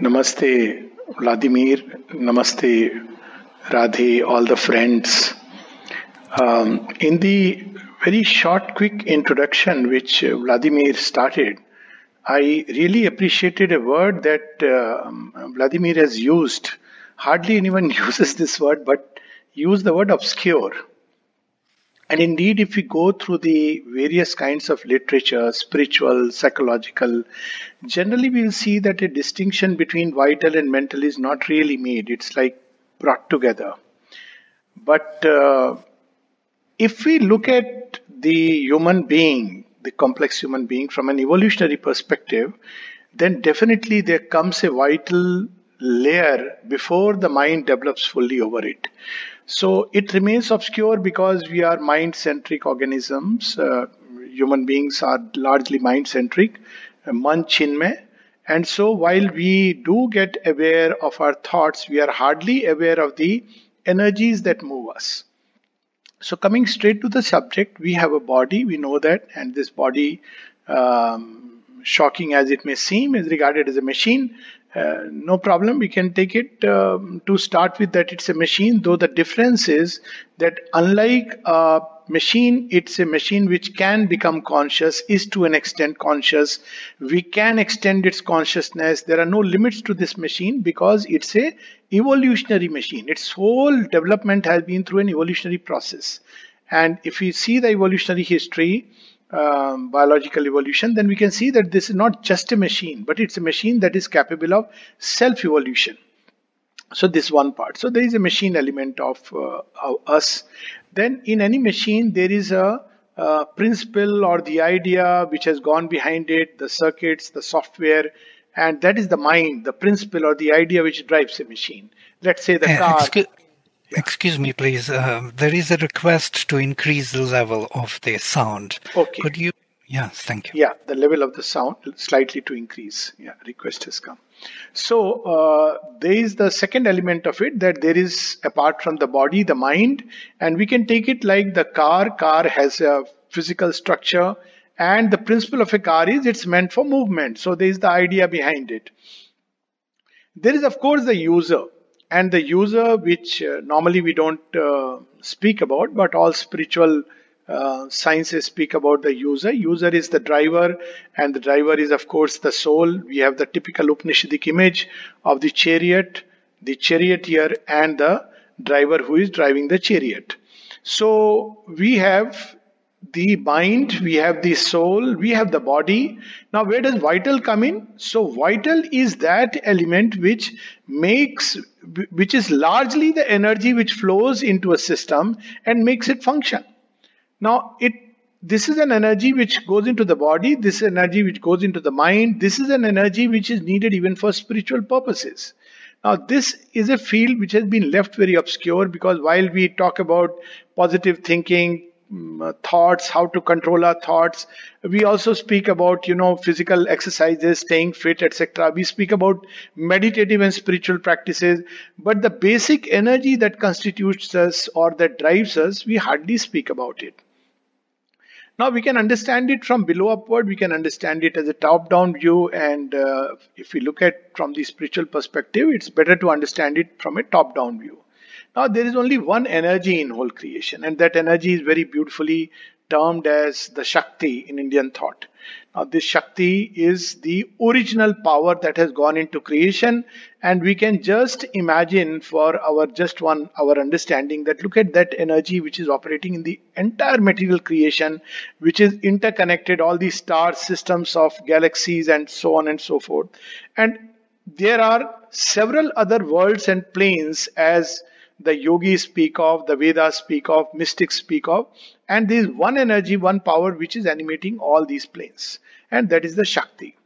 Namaste Vladimir, namaste Radhi, all the friends. In the very short, quick introduction which Vladimir started, I really appreciated a word that Vladimir has used. Hardly anyone uses this word, but use the word obscure. And indeed, if we go through the various kinds of literature, spiritual, psychological, generally we will see that a distinction between vital and mental is not really made. It's like brought together. But if we look at the human being, the complex human being from an evolutionary perspective, then definitely there comes a vital layer before the mind develops fully over it. So it remains obscure because we are mind-centric organisms. Human beings are largely mind-centric, man chin mein. And so while we do get aware of our thoughts, we are hardly aware of the energies that move us. So coming straight to the subject, we have a body, we know that, and this body, shocking as it may seem, is regarded as a machine. No problem, we can take it to start with that it's a machine, though the difference is that unlike a machine, it's a machine which can become conscious, is to an extent conscious. We can extend its consciousness. There are no limits to this machine because it's an evolutionary machine. Its whole development has been through an evolutionary process. And if we see the evolutionary history, biological evolution, then we can see that this is not just a machine, but it's a machine that is capable of self-evolution. So this one part. So there is a machine element of us. Then in any machine, there is a principle or the idea which has gone behind it, the circuits, the software, and that is the mind, the principle or the idea which drives a machine. Let's say the car. Excuse me, please. There is a request to increase the level of the sound. Okay. Could you? Yeah, thank you. Yeah, the level of the sound slightly to increase. Yeah, request has come. So there is the second element of it, that there is, apart from the body, the mind. And we can take it like the car. Car has a physical structure. And the principle of a car is it's meant for movement. So there is the idea behind it. There is, of course, the user. And the user, which normally we don't speak about, but all spiritual sciences speak about the user. User is the driver, and the driver is, of course, the soul. We have the typical Upanishadic image of the chariot, the charioteer, and the driver who is driving the chariot. So we have the mind, we have the soul, we have the body. Now, where does vital come in? So vital is that element which makes, which is largely the energy which flows into a system and makes it function. Now, this is an energy which goes into the body, this is an energy which goes into the mind, this is an energy which is needed even for spiritual purposes. Now, this is a field which has been left very obscure because while we talk about positive thinking, thoughts, how to control our thoughts. We also speak about, you know, physical exercises, staying fit, etc. We speak about meditative and spiritual practices. But the basic energy that constitutes us or that drives us, we hardly speak about it. Now, we can understand it from below upward. We can understand it as a top-down view. And if we look at from the spiritual perspective, it's better to understand it from a top-down view. Now, there is only one energy in whole creation, and that energy is very beautifully termed as the Shakti in Indian thought. Now, this Shakti is the original power that has gone into creation, and we can just imagine for our our understanding that look at that energy which is operating in the entire material creation, which is interconnected, all these star systems of galaxies and so on and so forth. And there are several other worlds and planes as the yogis speak of, the Vedas speak of, mystics speak of, and there is one energy, one power which is animating all these planes, and that is the Shakti.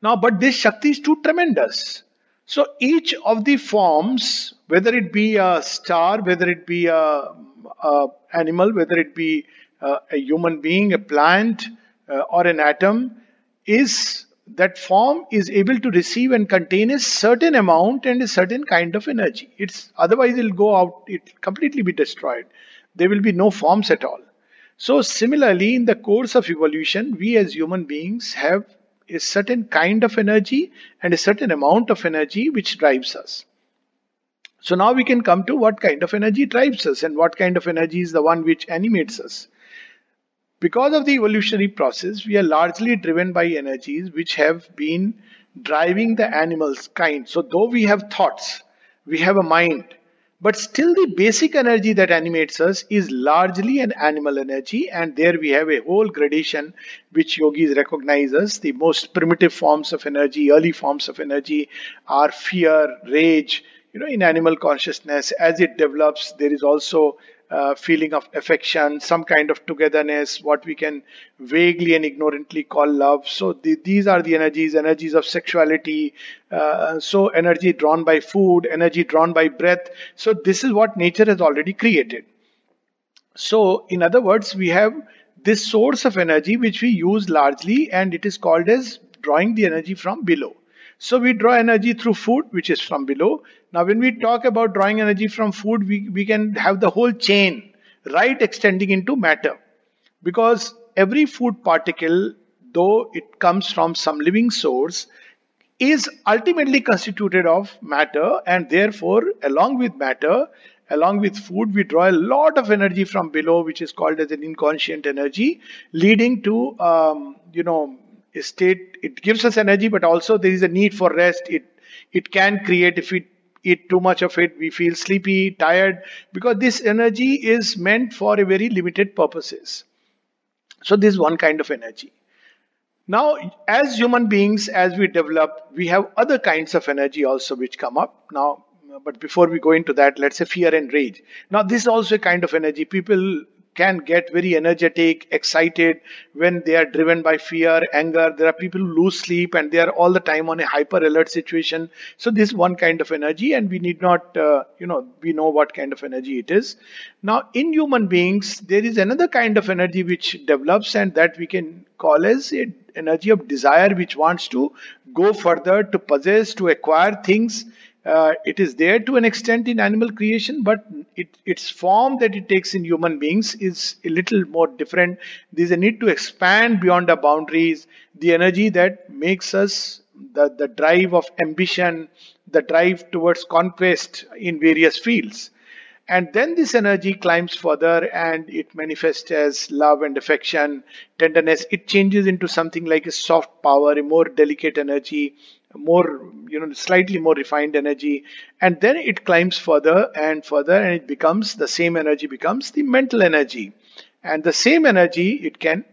Now, but this Shakti is too tremendous. So each of the forms, whether it be a star, whether it be a animal, whether it be a human being, a plant, or an atom, is that form is able to receive and contain a certain amount and a certain kind of energy. It's otherwise it will go out, it will completely be destroyed. There will be no forms at all. So similarly, in the course of evolution, we as human beings have a certain kind of energy and a certain amount of energy which drives us. So now we can come to what kind of energy drives us and what kind of energy is the one which animates us. Because of the evolutionary process, we are largely driven by energies which have been driving the animal's kind. So though we have thoughts, we have a mind, but still the basic energy that animates us is largely an animal energy, and there we have a whole gradation which yogis recognize as the most primitive forms of energy. Early forms of energy are fear, rage. You know, in animal consciousness, as it develops, there is also feeling of affection, some kind of togetherness, what we can vaguely and ignorantly call love. So these are the energies of sexuality, so energy drawn by food, energy drawn by breath. So this is what nature has already created. So in other words, we have this source of energy which we use largely, and it is called as drawing the energy from below. So we draw energy through food, which is from below. Now when we talk about drawing energy from food, we can have the whole chain, right, extending into matter. Because every food particle, though it comes from some living source, is ultimately constituted of matter, and therefore along with matter, along with food, we draw a lot of energy from below, which is called as an inconscient energy, leading to, state. It gives us energy, but also there is a need for rest. It can create, if we eat too much of it, we feel sleepy, tired, because this energy is meant for a very limited purposes. So this is one kind of energy. Now, as human beings, as we develop, we have other kinds of energy also which come up. Now, but before we go into that, let's say fear and rage. Now, this is also a kind of energy. People can get very energetic, excited when they are driven by fear, anger. There are people who lose sleep and they are all the time on a hyper alert situation. So this is one kind of energy, and we need not, we know what kind of energy it is. Now in human beings, there is another kind of energy which develops, and that we can call as an energy of desire, which wants to go further, to possess, to acquire things. It is there to an extent in animal creation, but its form that it takes in human beings is a little more different. There is a need to expand beyond our boundaries. The energy that makes us, the drive of ambition, the drive towards conquest in various fields. And then this energy climbs further and it manifests as love and affection, tenderness. It changes into something like a soft power, a more delicate energy, more, slightly more refined energy. And then it climbs further and further, and it becomes, the same energy becomes the mental energy. And the same energy, it can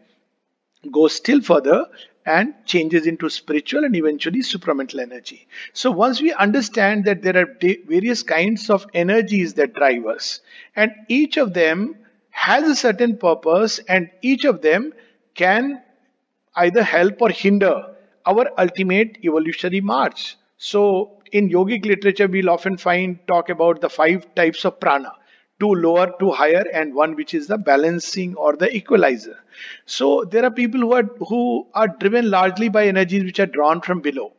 go still further and changes into spiritual and eventually supramental energy. So once we understand that there are various kinds of energies that drive us, and each of them has a certain purpose, and each of them can either help or hinder our ultimate evolutionary march. So in yogic literature, we'll often talk about the 5 types of prana: 2 lower, 2 higher, and 1 which is the balancing or the equalizer. So there are people who are driven largely by energies which are drawn from below.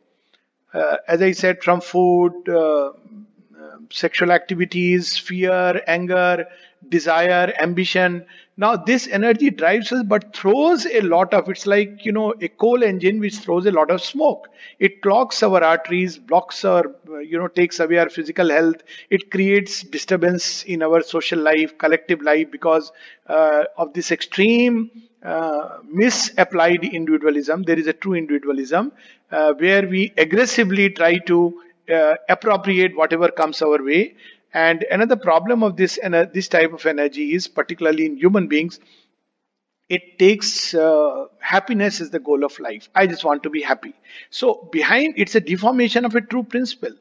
As I said, from food, sexual activities, fear, anger, desire, ambition. Now this energy drives us, but throws a lot of, it's like, a coal engine which throws a lot of smoke. It clogs our arteries, blocks our, takes away our physical health. It creates disturbance in our social life, collective life, because of this extreme misapplied individualism. There is a true individualism where we aggressively try to appropriate whatever comes our way. And another problem of this type of energy is, particularly in human beings, it takes happiness as the goal of life. I just want to be happy. So behind, it's a deformation of a true principle.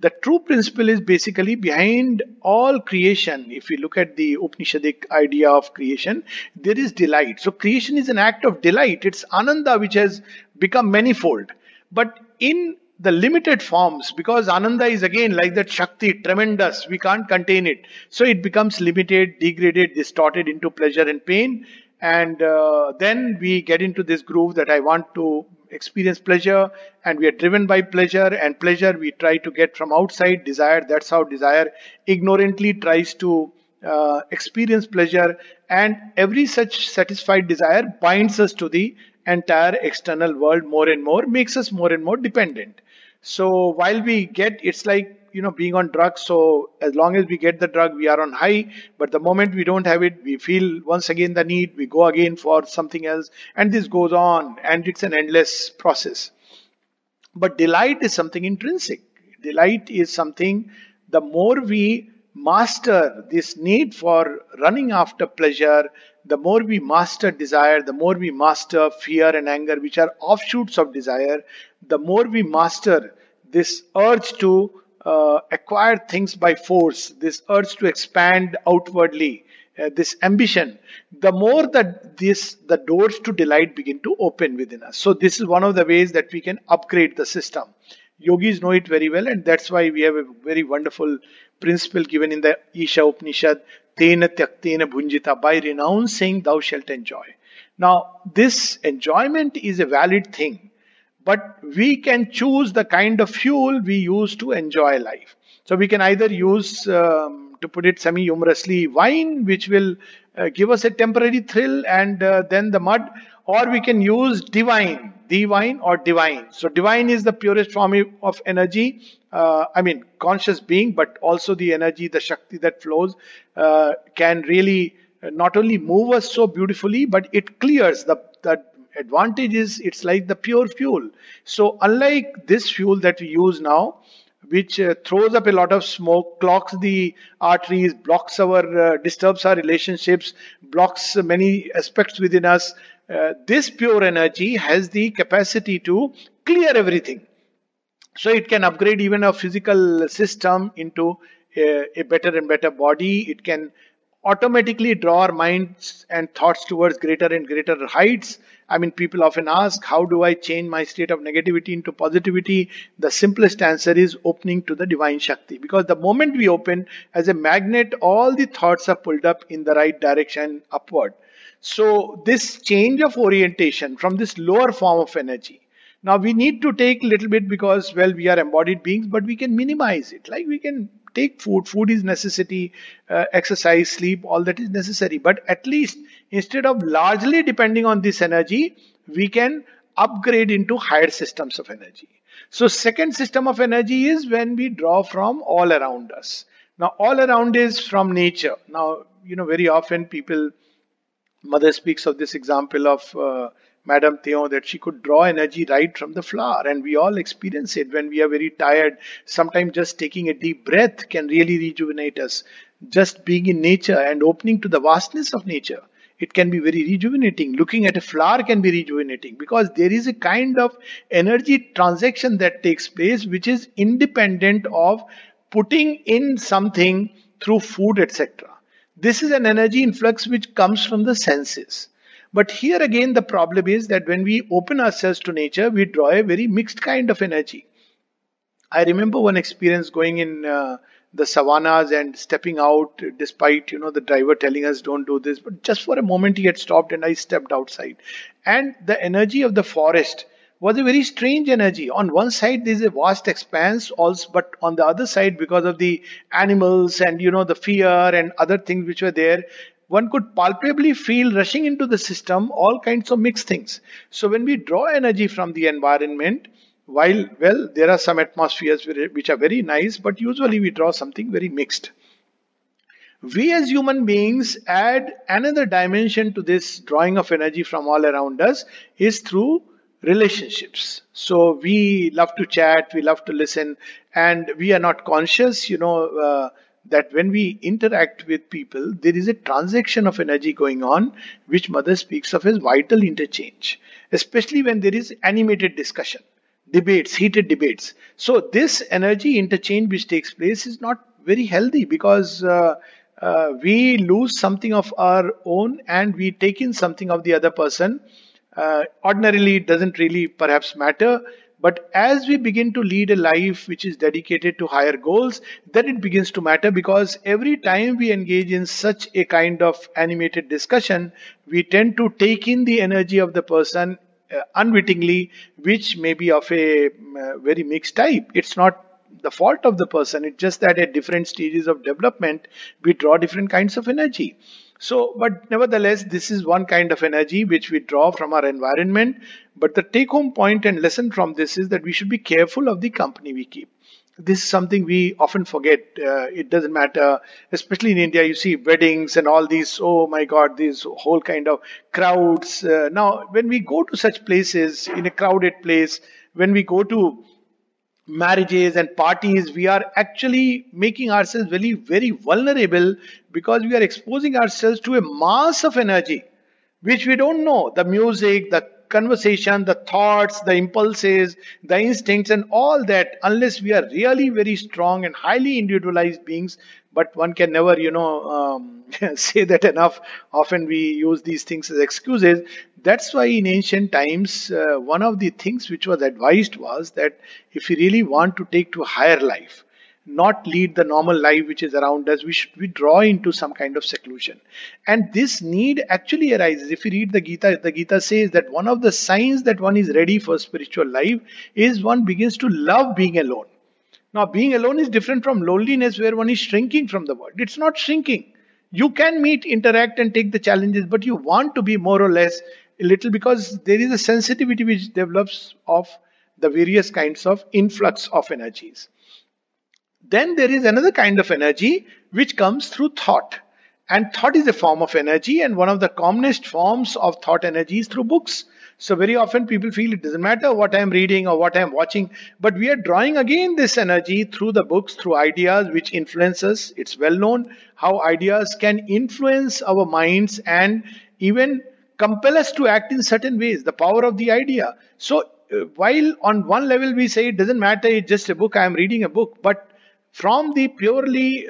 The true principle is basically behind all creation. If we look at the Upanishadic idea of creation, there is delight. So creation is an act of delight. It's Ananda which has become manifold. But in the limited forms, because Ananda is again like that Shakti, tremendous, we can't contain it. So it becomes limited, degraded, distorted into pleasure and pain. And then we get into this groove that I want to experience pleasure, and we are driven by pleasure, and pleasure we try to get from outside. Desire, that's how desire ignorantly tries to experience pleasure, and every such satisfied desire binds us to the entire external world more and more, makes us more and more dependent. So while we get, it's like, you know, being on drugs. So as long as we get the drug, we are on high, but the moment we don't have it, we feel once again the need, we go again for something else, and this goes on, and it's an endless process. But delight is something intrinsic. Delight is something, the more we master this need for running after pleasure, the more we master desire, the more we master fear and anger, which are offshoots of desire, the more we master this urge to acquire things by force, this urge to expand outwardly, this ambition, the more that the doors to delight begin to open within us. So this is one of the ways that we can upgrade the system. Yogis know it very well, and that's why we have a very wonderful principle given in the Isha Upanishad, Tena tyaktena bhunjita, by renouncing thou shalt enjoy. Now this enjoyment is a valid thing, but we can choose the kind of fuel we use to enjoy life. So we can either use, to put it semi-humorously, wine, which will give us a temporary thrill and then the mud, or we can use divine. So divine is the purest form of energy, conscious being, but also the energy, the Shakti that flows can really not only move us so beautifully, but it clears. The advantage is it's like the pure fuel. So unlike this fuel that we use now, which throws up a lot of smoke, clogs the arteries, blocks our, disturbs our relationships, blocks many aspects within us. This pure energy has the capacity to clear everything. So it can upgrade even our physical system into a better and better body. It can automatically draw our minds and thoughts towards greater and greater heights. People often ask, how do I change my state of negativity into positivity? The simplest answer is opening to the divine Shakti. Because the moment we open, as a magnet, all the thoughts are pulled up in the right direction upward. So this change of orientation from this lower form of energy. Now we need to take a little bit because, well, we are embodied beings, but we can minimize it. Like we can take food. Food is necessity, exercise, sleep, all that is necessary. But at least instead of largely depending on this energy, we can upgrade into higher systems of energy. So second system of energy is when we draw from all around us. Now all around is from nature. Now, very often people, Mother speaks of this example of Madame Théon, that she could draw energy right from the flower, and we all experience it when we are very tired. Sometimes just taking a deep breath can really rejuvenate us. Just being in nature and opening to the vastness of nature, it can be very rejuvenating. Looking at a flower can be rejuvenating because there is a kind of energy transaction that takes place which is independent of putting in something through food, etc. This is an energy influx which comes from the senses. But here again the problem is that when we open ourselves to nature, we draw a very mixed kind of energy. I remember one experience going in the savannas and stepping out, despite the driver telling us don't do this. But just for a moment he had stopped and I stepped outside. And the energy of the forest was a very strange energy. On one side there is a vast expanse, also, but on the other side, because of the animals and the fear and other things which were there, one could palpably feel rushing into the system all kinds of mixed things. So when we draw energy from the environment, while, well, there are some atmospheres which are very nice, but usually we draw something very mixed. We as human beings add another dimension to this drawing of energy from all around us is through relationships. So we love to chat, we love to listen, and we are not conscious, that when we interact with people, there is a transaction of energy going on, which Mother speaks of as vital interchange, especially when there is animated discussion, debates, heated debates. So this energy interchange which takes place is not very healthy because we lose something of our own and we take in something of the other person. Ordinarily, it doesn't really perhaps matter. But as we begin to lead a life which is dedicated to higher goals, then it begins to matter, because every time we engage in such a kind of animated discussion, we tend to take in the energy of the person unwittingly, which may be of a very mixed type. It's not the fault of the person. It's just that at different stages of development, we draw different kinds of energy. So, but nevertheless, this is one kind of energy which we draw from our environment. But the take-home point and lesson from this is that we should be careful of the company we keep. This is something we often forget. It doesn't matter, especially in India, you see weddings and all these, oh my God, these whole kind of crowds. Now, when we go to such places, in a crowded place, when we go to marriages and parties, we are actually making ourselves very, very vulnerable because we are exposing ourselves to a mass of energy, which we don't know. The music, the conversation, the thoughts, the impulses, the instincts and all that, unless we are really very strong and highly individualized beings. But one can never, say that enough. Often we use these things as excuses. That's why in ancient times, one of the things which was advised was that if we really want to take to a higher life, not lead the normal life which is around us, we should withdraw into some kind of seclusion. And this need actually arises. If you read the Gita says that one of the signs that one is ready for spiritual life is one begins to love being alone. Now, being alone is different from loneliness where one is shrinking from the world. It's not shrinking. You can meet, interact and take the challenges, but you want to be more or less a little because there is a sensitivity which develops of the various kinds of influx of energies. Then there is another kind of energy which comes through thought. And thought is a form of energy, and one of the commonest forms of thought energy is through books. So very often people feel it doesn't matter what I am reading or what I am watching, but we are drawing again this energy through the books, through ideas which influence us. It's well known how ideas can influence our minds and even compel us to act in certain ways, the power of the idea. So while on one level we say it doesn't matter, it's just a book, I am reading a book, but from the purely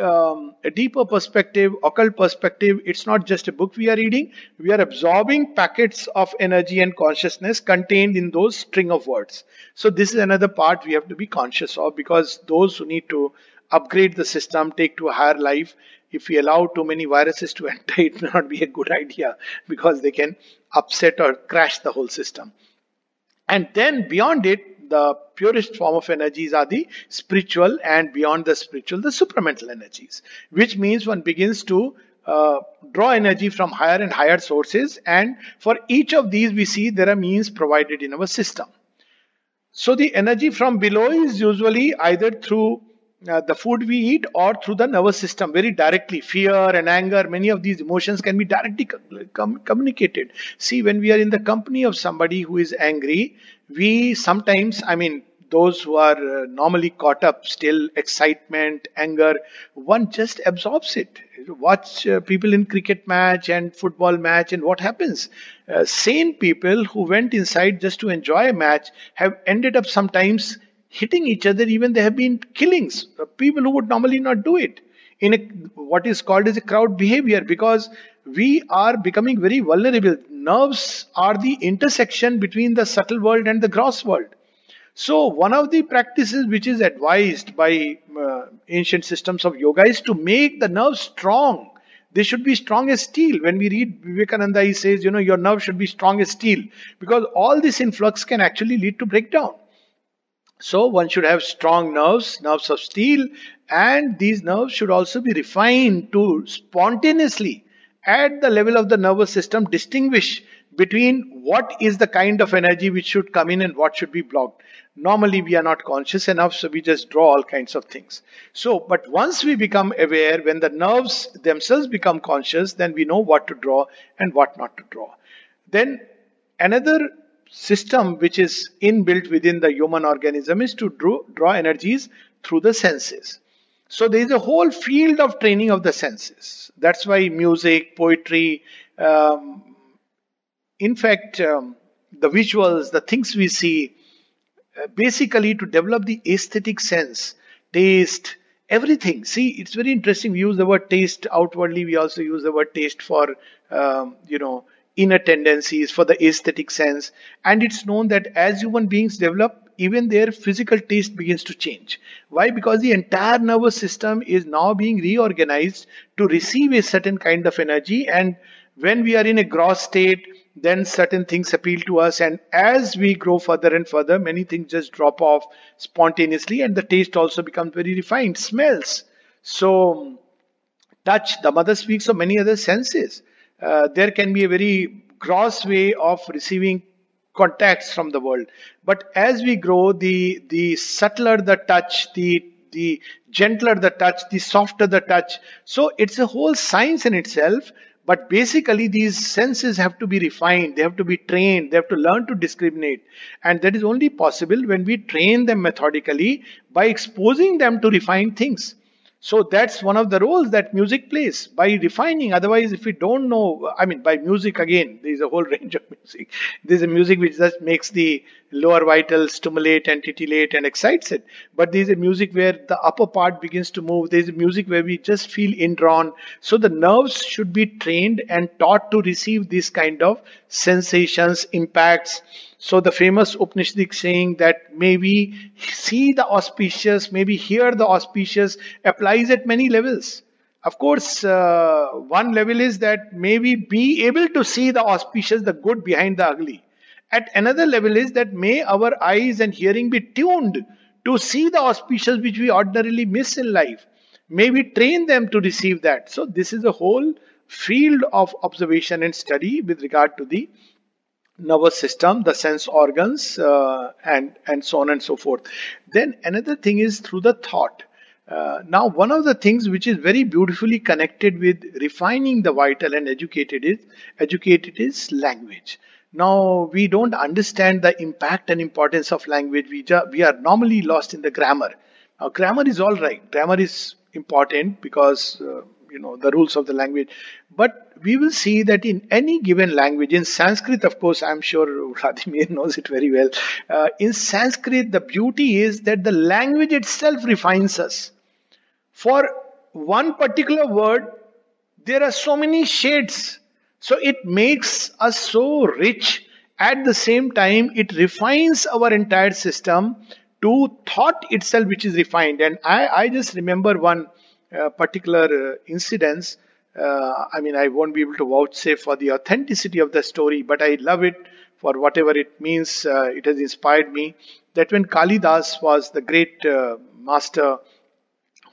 deeper perspective, occult perspective, it's not just a book we are reading. We are absorbing packets of energy and consciousness contained in those string of words. So this is another part we have to be conscious of, because those who need to upgrade the system, take to a higher life, if we allow too many viruses to enter, it may not be a good idea because they can upset or crash the whole system. And then beyond it, the purest form of energies are the spiritual, and beyond the spiritual, the supramental energies, which means one begins to draw energy from higher and higher sources. And for each of these, we see there are means provided in our system. So the energy from below is usually either through the food we eat or through the nervous system very directly. Fear and anger, many of these emotions can be directly communicated. See, when we are in the company of somebody who is angry, we sometimes, those who are normally caught up still, excitement, anger, one just absorbs it. Watch people in cricket match and football match, and what happens? Sane people who went inside just to enjoy a match have ended up sometimes hitting each other. Even there have been killings, people who would normally not do it, in what is called as a crowd behavior, because we are becoming very vulnerable. Nerves are the intersection between the subtle world and the gross world. So one of the practices which is advised by ancient systems of yoga is to make the nerves strong. They should be strong as steel. When we read Vivekananda, he says, your nerves should be strong as steel, because all this influx can actually lead to breakdown. So one should have strong nerves, nerves of steel, and these nerves should also be refined to spontaneously, at the level of the nervous system, distinguish between what is the kind of energy which should come in and what should be blocked. Normally we are not conscious enough, so we just draw all kinds of things. So, but once we become aware, when the nerves themselves become conscious, then we know what to draw and what not to draw. Then another system which is inbuilt within the human organism is to draw energies through the senses. So there is a whole field of training of the senses. That's why music, poetry, the visuals, the things we see, basically to develop the aesthetic sense, taste, everything. See, it's very interesting. We use the word taste outwardly. We also use the word taste for, inner tendencies, for the aesthetic sense. And it's known that as human beings develop, even their physical taste begins to change. Why? Because the entire nervous system is now being reorganized to receive a certain kind of energy. And when we are in a gross state, then certain things appeal to us. And as we grow further and further, many things just drop off spontaneously, and the taste also becomes very refined. Smells. So touch. The mother speaks of many other senses. There can be a very gross way of receiving contacts from the world. But as we grow, the subtler the touch, the gentler the touch, the softer the touch. So it's a whole science in itself. But basically these senses have to be refined, they have to be trained, they have to learn to discriminate. And that is only possible when we train them methodically by exposing them to refined things. So that's one of the roles that music plays, by refining. Otherwise, if we don't know, I mean, by music again, there is a whole range of music. There is a music which just makes the lower vital stimulate and titillate and excites it. But there is a music where the upper part begins to move. There is a music where we just feel indrawn. So the nerves should be trained and taught to receive these kind of sensations, impacts. So the famous Upanishadic saying that may we see the auspicious, may we hear the auspicious, applies at many levels. Of course, one level is that may we be able to see the auspicious, the good behind the ugly. At another level is that may our eyes and hearing be tuned to see the auspicious which we ordinarily miss in life. May we train them to receive that. So this is a whole field of observation and study with regard to the nervous system, the sense organs, and so on and so forth. Then another thing is through the thought. Now one of the things which is very beautifully connected with refining the vital and educated is language. Now we don't understand the impact and importance of language. We are normally lost in the grammar. Now grammar is all right. Grammar is important because the rules of the language. But we will see that in any given language, in Sanskrit, of course, I'm sure Vladimir knows it very well. In Sanskrit, the beauty is that the language itself refines us. For one particular word, there are so many shades. So it makes us so rich. At the same time, it refines our entire system to thought itself, which is refined. And I just remember one particular incidents. I mean, I won't be able to vouchsafe for the authenticity of the story, but I love it for whatever it means. It has inspired me that when Kalidas was the great master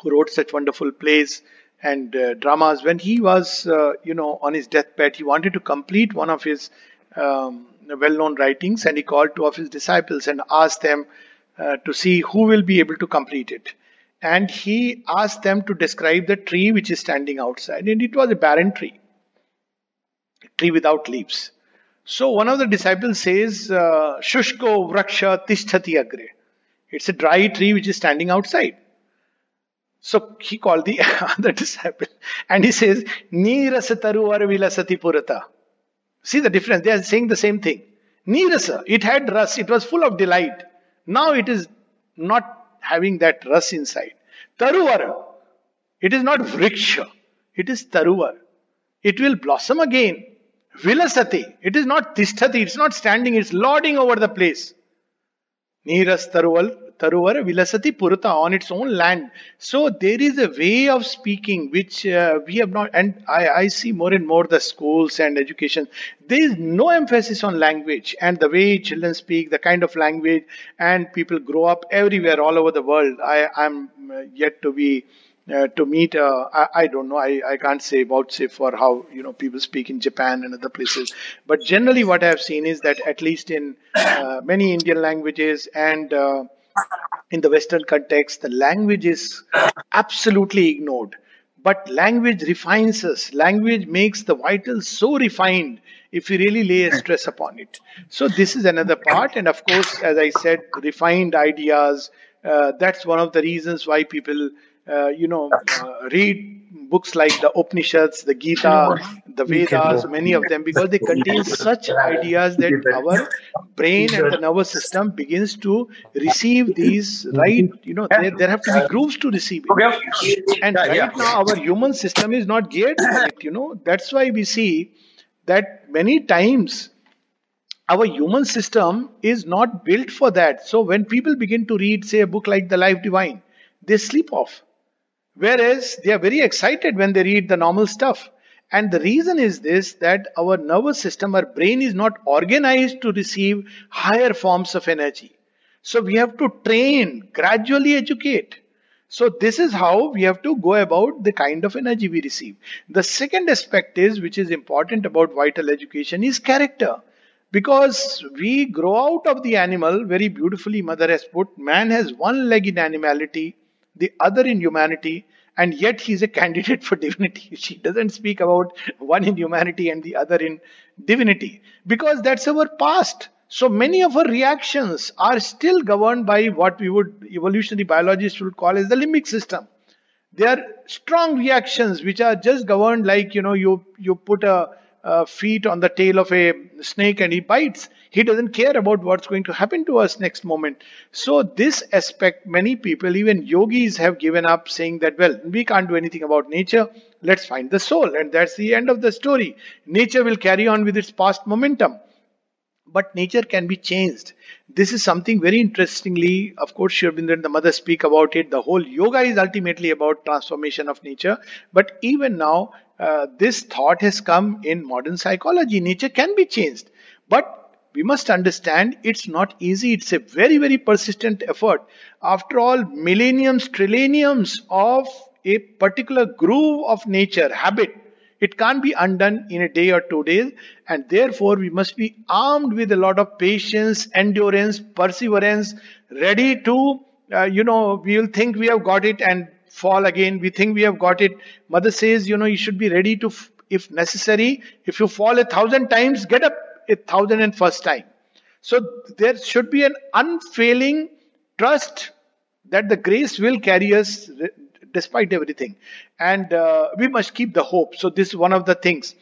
who wrote such wonderful plays and dramas, when he was, on his deathbed, he wanted to complete one of his well-known writings, and he called two of his disciples and asked them to see who will be able to complete it. And he asked them to describe the tree which is standing outside. And it was a barren tree. A tree without leaves. So one of the disciples says, Shushko vraksha tishtati agre. It's a dry tree which is standing outside. So he called the other disciple. And he says, Neerasa taru arvila satipurata. See the difference. They are saying the same thing. Neerasa. It had rust. It was full of delight. Now it is not having that rust inside. Taruvar. It is not vriksha. It is taruvar. It will blossom again. Vilasati. It is not tishtati. It's not standing. It's lording over the place. Neeras taruvar vilasati purata, on its own land. So there is a way of speaking which we have not, and I see more and more the schools and education. There is no emphasis on language and the way children speak, the kind of language, and people grow up everywhere all over the world. I'm yet to be to meet, I don't know, I can't say about say for how people speak in Japan and other places. But generally what I have seen is that at least in many Indian languages and in the Western context, the language is absolutely ignored. But language refines us. Language makes the vital so refined if we really lay a stress upon it. So this is another part. And of course, as I said, refined ideas, that's one of the reasons why people read books like the Upanishads, the Gita, the Vedas, many of them, because they contain such ideas that our brain and the nervous system begins to receive these right, there have to be grooves to receive it. And right now our human system is not geared for it, That's why we see that many times our human system is not built for that. So when people begin to read, say, a book like the Life Divine, they sleep off. Whereas they are very excited when they read the normal stuff. And the reason is this, that our nervous system, our brain is not organized to receive higher forms of energy. So we have to train, gradually educate. So this is how we have to go about the kind of energy we receive. The second aspect is, which is important about vital education, is character. Because we grow out of the animal, very beautifully Mother has put, man has one leg in animality, the other in humanity, and yet he is a candidate for divinity. She doesn't speak about one in humanity and the other in divinity, because that's our past. So many of our reactions are still governed by what we would, evolutionary biologists would call as the limbic system. They are strong reactions which are just governed like, you know, you put a feet on the tail of a snake and he bites. He doesn't care about what's going to happen to us next moment. So this aspect, many people, even yogis, have given up, saying that, well, we can't do anything about nature. Let's find the soul. And that's the end of the story. Nature will carry on with its past momentum. But nature can be changed. This is something very interestingly, of course, Shirbindran and the Mother speak about it. The whole yoga is ultimately about transformation of nature. But even now, this thought has come in modern psychology. Nature can be changed. But we must understand it's not easy. It's a very, very persistent effort. After all, millenniums, trillenniums of a particular groove of nature, habit, it can't be undone in a day or 2 days, and therefore we must be armed with a lot of patience, endurance, perseverance, ready to, we will think we have got it and fall again. We think we have got it. Mother says, you should be ready to, if necessary, if you fall 1,000 times, get up 1,001st time. So there should be an unfailing trust that the grace will carry us despite everything. And we must keep the hope. So this is one of the things.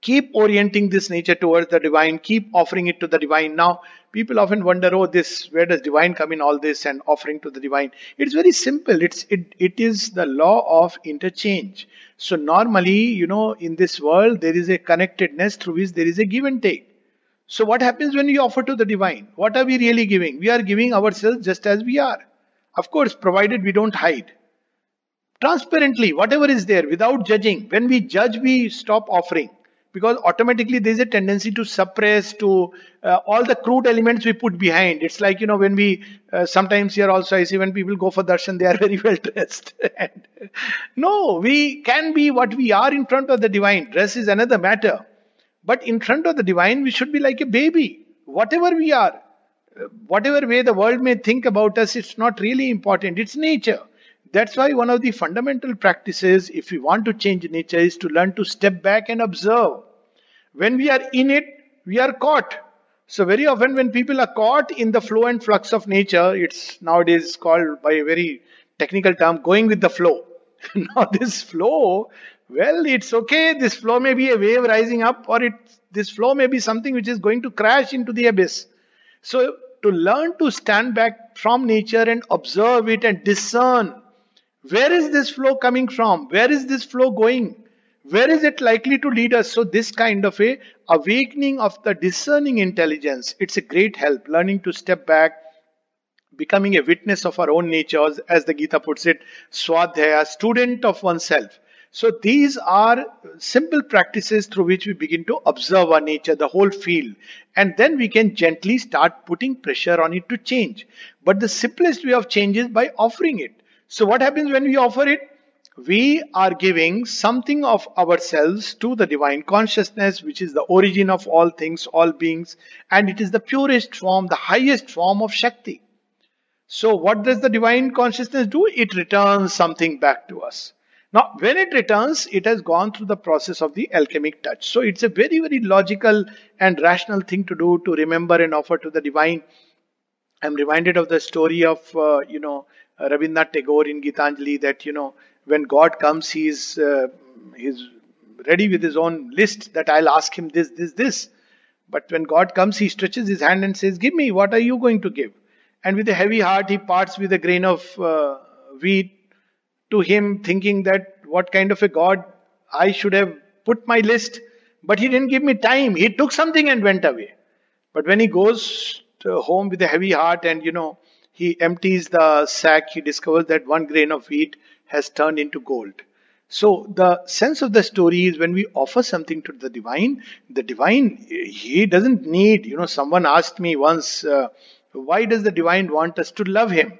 Keep orienting this nature towards the divine. Keep offering it to the divine. Now, people often wonder, where does divine come in all this and offering to the divine? It's very simple. It is the law of interchange. So normally, in this world, there is a connectedness through which there is a give and take. So what happens when we offer to the divine? What are we really giving? We are giving ourselves just as we are. Of course, provided we don't hide. Transparently, whatever is there, without judging. When we judge, we stop offering. Because automatically there is a tendency to suppress, to all the crude elements we put behind. It's like, when we sometimes here also I see when people go for darshan, they are very well dressed. No, we can be what we are in front of the divine. Dress is another matter. But in front of the divine, we should be like a baby. Whatever we are, whatever way the world may think about us, it's not really important. It's nature. That's why one of the fundamental practices, if we want to change nature, is to learn to step back and observe. When we are in it, we are caught. So very often when people are caught in the flow and flux of nature, it's nowadays called by a very technical term, going with the flow. Now this flow, well, it's okay. This flow may be a wave rising up, or this flow may be something which is going to crash into the abyss. So to learn to stand back from nature and observe it and discern, where is this flow coming from? Where is this flow going? Where is it likely to lead us? So this kind of a awakening of the discerning intelligence, it's a great help. Learning to step back, becoming a witness of our own nature, as the Gita puts it, swadhyaya, student of oneself. So these are simple practices through which we begin to observe our nature, the whole field. And then we can gently start putting pressure on it to change. But the simplest way of change is by offering it. So what happens when we offer it? We are giving something of ourselves to the divine consciousness, which is the origin of all things, all beings. And it is the purest form, the highest form of Shakti. So what does the divine consciousness do? It returns something back to us. Now, when it returns, it has gone through the process of the alchemic touch. So it's a very, very logical and rational thing to do, to remember and offer to the divine. I'm reminded of the story of, Rabindranath Tagore in Gitanjali, that, when God comes, he's ready with his own list that I'll ask him this, this, this. But when God comes, he stretches his hand and says, give me, what are you going to give? And with a heavy heart, he parts with a grain of wheat to him, thinking that what kind of a God I should have put my list. But he didn't give me time. He took something and went away. But when he goes home with a heavy heart and, he empties the sack, he discovers that one grain of wheat has turned into gold. So the sense of the story is, when we offer something to the divine, he doesn't need, someone asked me once, why does the divine want us to love him?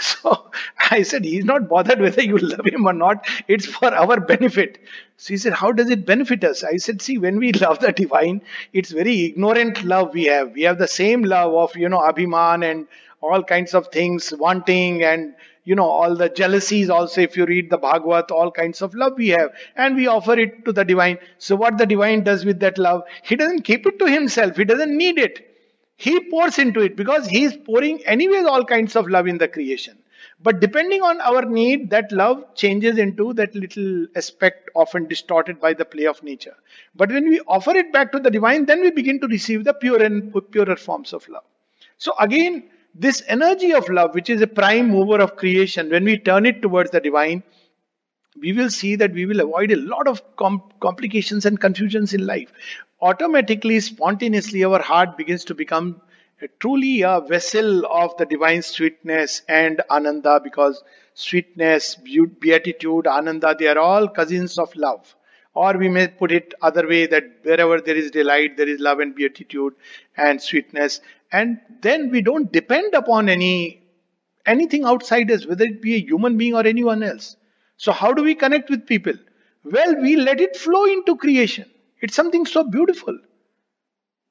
So I said, he's not bothered whether you love him or not. It's for our benefit. So he said, how does it benefit us? I said, see, when we love the divine, it's very ignorant love we have. We have the same love of, Abhiman and all kinds of things, wanting and, all the jealousies also. If you read the Bhagavata, all kinds of love we have. And we offer it to the divine. So what the divine does with that love, he doesn't keep it to himself. He doesn't need it. He pours into it because he is pouring anyways all kinds of love in the creation. But depending on our need, that love changes into that little aspect often distorted by the play of nature. But when we offer it back to the divine, then we begin to receive the pure and purer forms of love. So again, this energy of love, which is a prime mover of creation, when we turn it towards the divine, we will see that we will avoid a lot of complications and confusions in life. Automatically, spontaneously, our heart begins to become truly a vessel of the divine sweetness and Ananda, because sweetness, beatitude, Ananda, they are all cousins of love. Or we may put it other way, that wherever there is delight, there is love and beatitude and sweetness. And then we don't depend upon anything outside us, whether it be a human being or anyone else. So how do we connect with people? Well, we let it flow into creation. It's something so beautiful.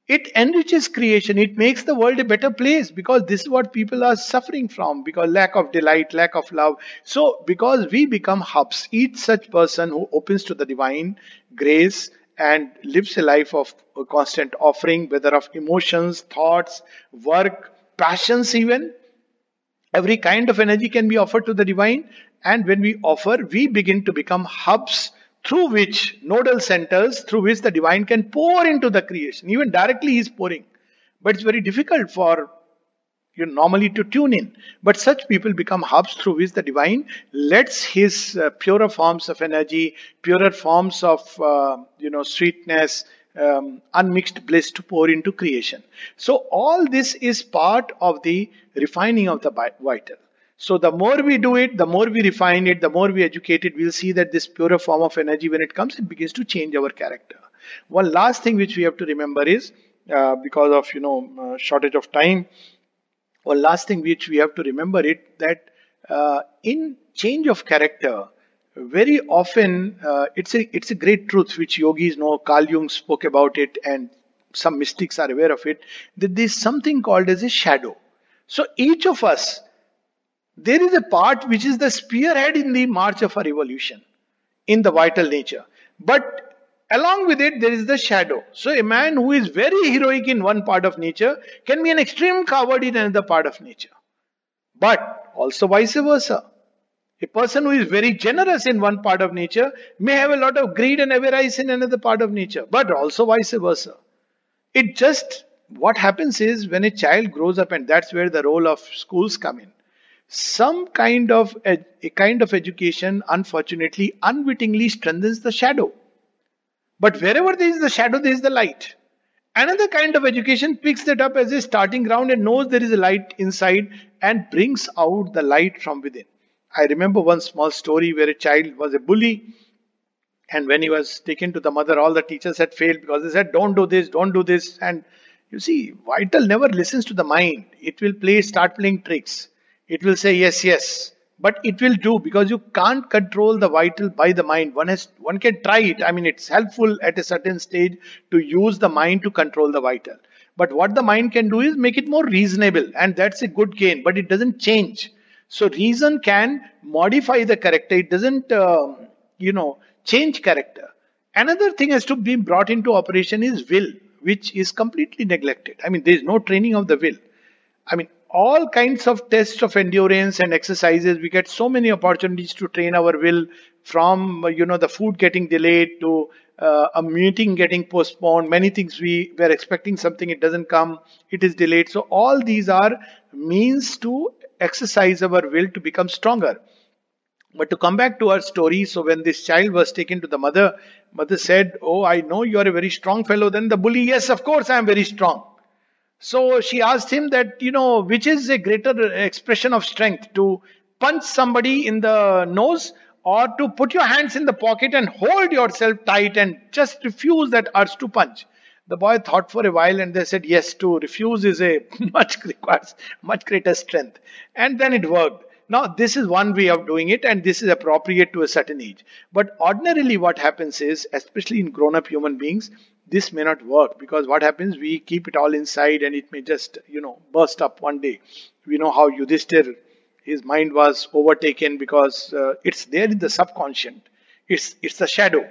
It enriches creation. It makes the world a better place, because this is what people are suffering from, because lack of delight, lack of love. So because we become hubs, each such person who opens to the divine grace and lives a life of a constant offering, whether of emotions, thoughts, work, passions even, every kind of energy can be offered to the divine. And when we offer, we begin to become hubs through which, nodal centers, through which the divine can pour into the creation. Even directly he is pouring. But it's very difficult for normally to tune in. But such people become hubs through which the divine lets his purer forms of energy, purer forms of sweetness, unmixed bliss to pour into creation. So all this is part of the refining of the vital. So the more we do it, the more we refine it, the more we educate it, we'll see that this purer form of energy, when it comes, it begins to change our character. One last thing which we have to remember is, because of, shortage of time, one last thing which we have to remember it, that in change of character, very often, it's a great truth which yogis know, Carl Jung spoke about it and some mystics are aware of it, that there's something called as a shadow. So each of us, there is a part which is the spearhead in the march of our evolution, in the vital nature. But along with it, there is the shadow. So a man who is very heroic in one part of nature can be an extreme coward in another part of nature. But also vice versa. A person who is very generous in one part of nature may have a lot of greed and avarice in another part of nature. But also vice versa. What happens is, when a child grows up, and that's where the role of schools come in, some kind of a kind of education, unfortunately, unwittingly strengthens the shadow. But wherever there is the shadow, there is the light. Another kind of education picks that up as a starting ground and knows there is a light inside and brings out the light from within. I remember one small story where a child was a bully, and when he was taken to the mother, all the teachers had failed because they said, don't do this, don't do this. And you see, vital never listens to the mind. It will start playing tricks. It will say yes, yes, but it will do, because you can't control the vital by the mind. One can try it. I mean, it's helpful at a certain stage to use the mind to control the vital. But what the mind can do is make it more reasonable, and that's a good gain, but it doesn't change. So reason can modify the character. It doesn't, change character. Another thing has to be brought into operation is will, which is completely neglected. I mean, there is no training of the will. I mean, all kinds of tests of endurance and exercises, we get so many opportunities to train our will, from, the food getting delayed to a meeting getting postponed. Many things, we were expecting something, it doesn't come, it is delayed. So all these are means to exercise our will to become stronger. But to come back to our story, so when this child was taken to the mother said, oh, I know you are a very strong fellow. Then the bully, yes, of course, I am very strong. So she asked him that, which is a greater expression of strength, to punch somebody in the nose or to put your hands in the pocket and hold yourself tight and just refuse that urge to punch. The boy thought for a while and they said, yes, to refuse is a much requires much greater strength. And then it worked. Now, this is one way of doing it, and this is appropriate to a certain age. But ordinarily what happens is, especially in grown-up human beings, this may not work, because what happens, we keep it all inside and it may just, burst up one day. We know how Yudhishthir, his mind was overtaken because it's there in the subconscious. It's the shadow.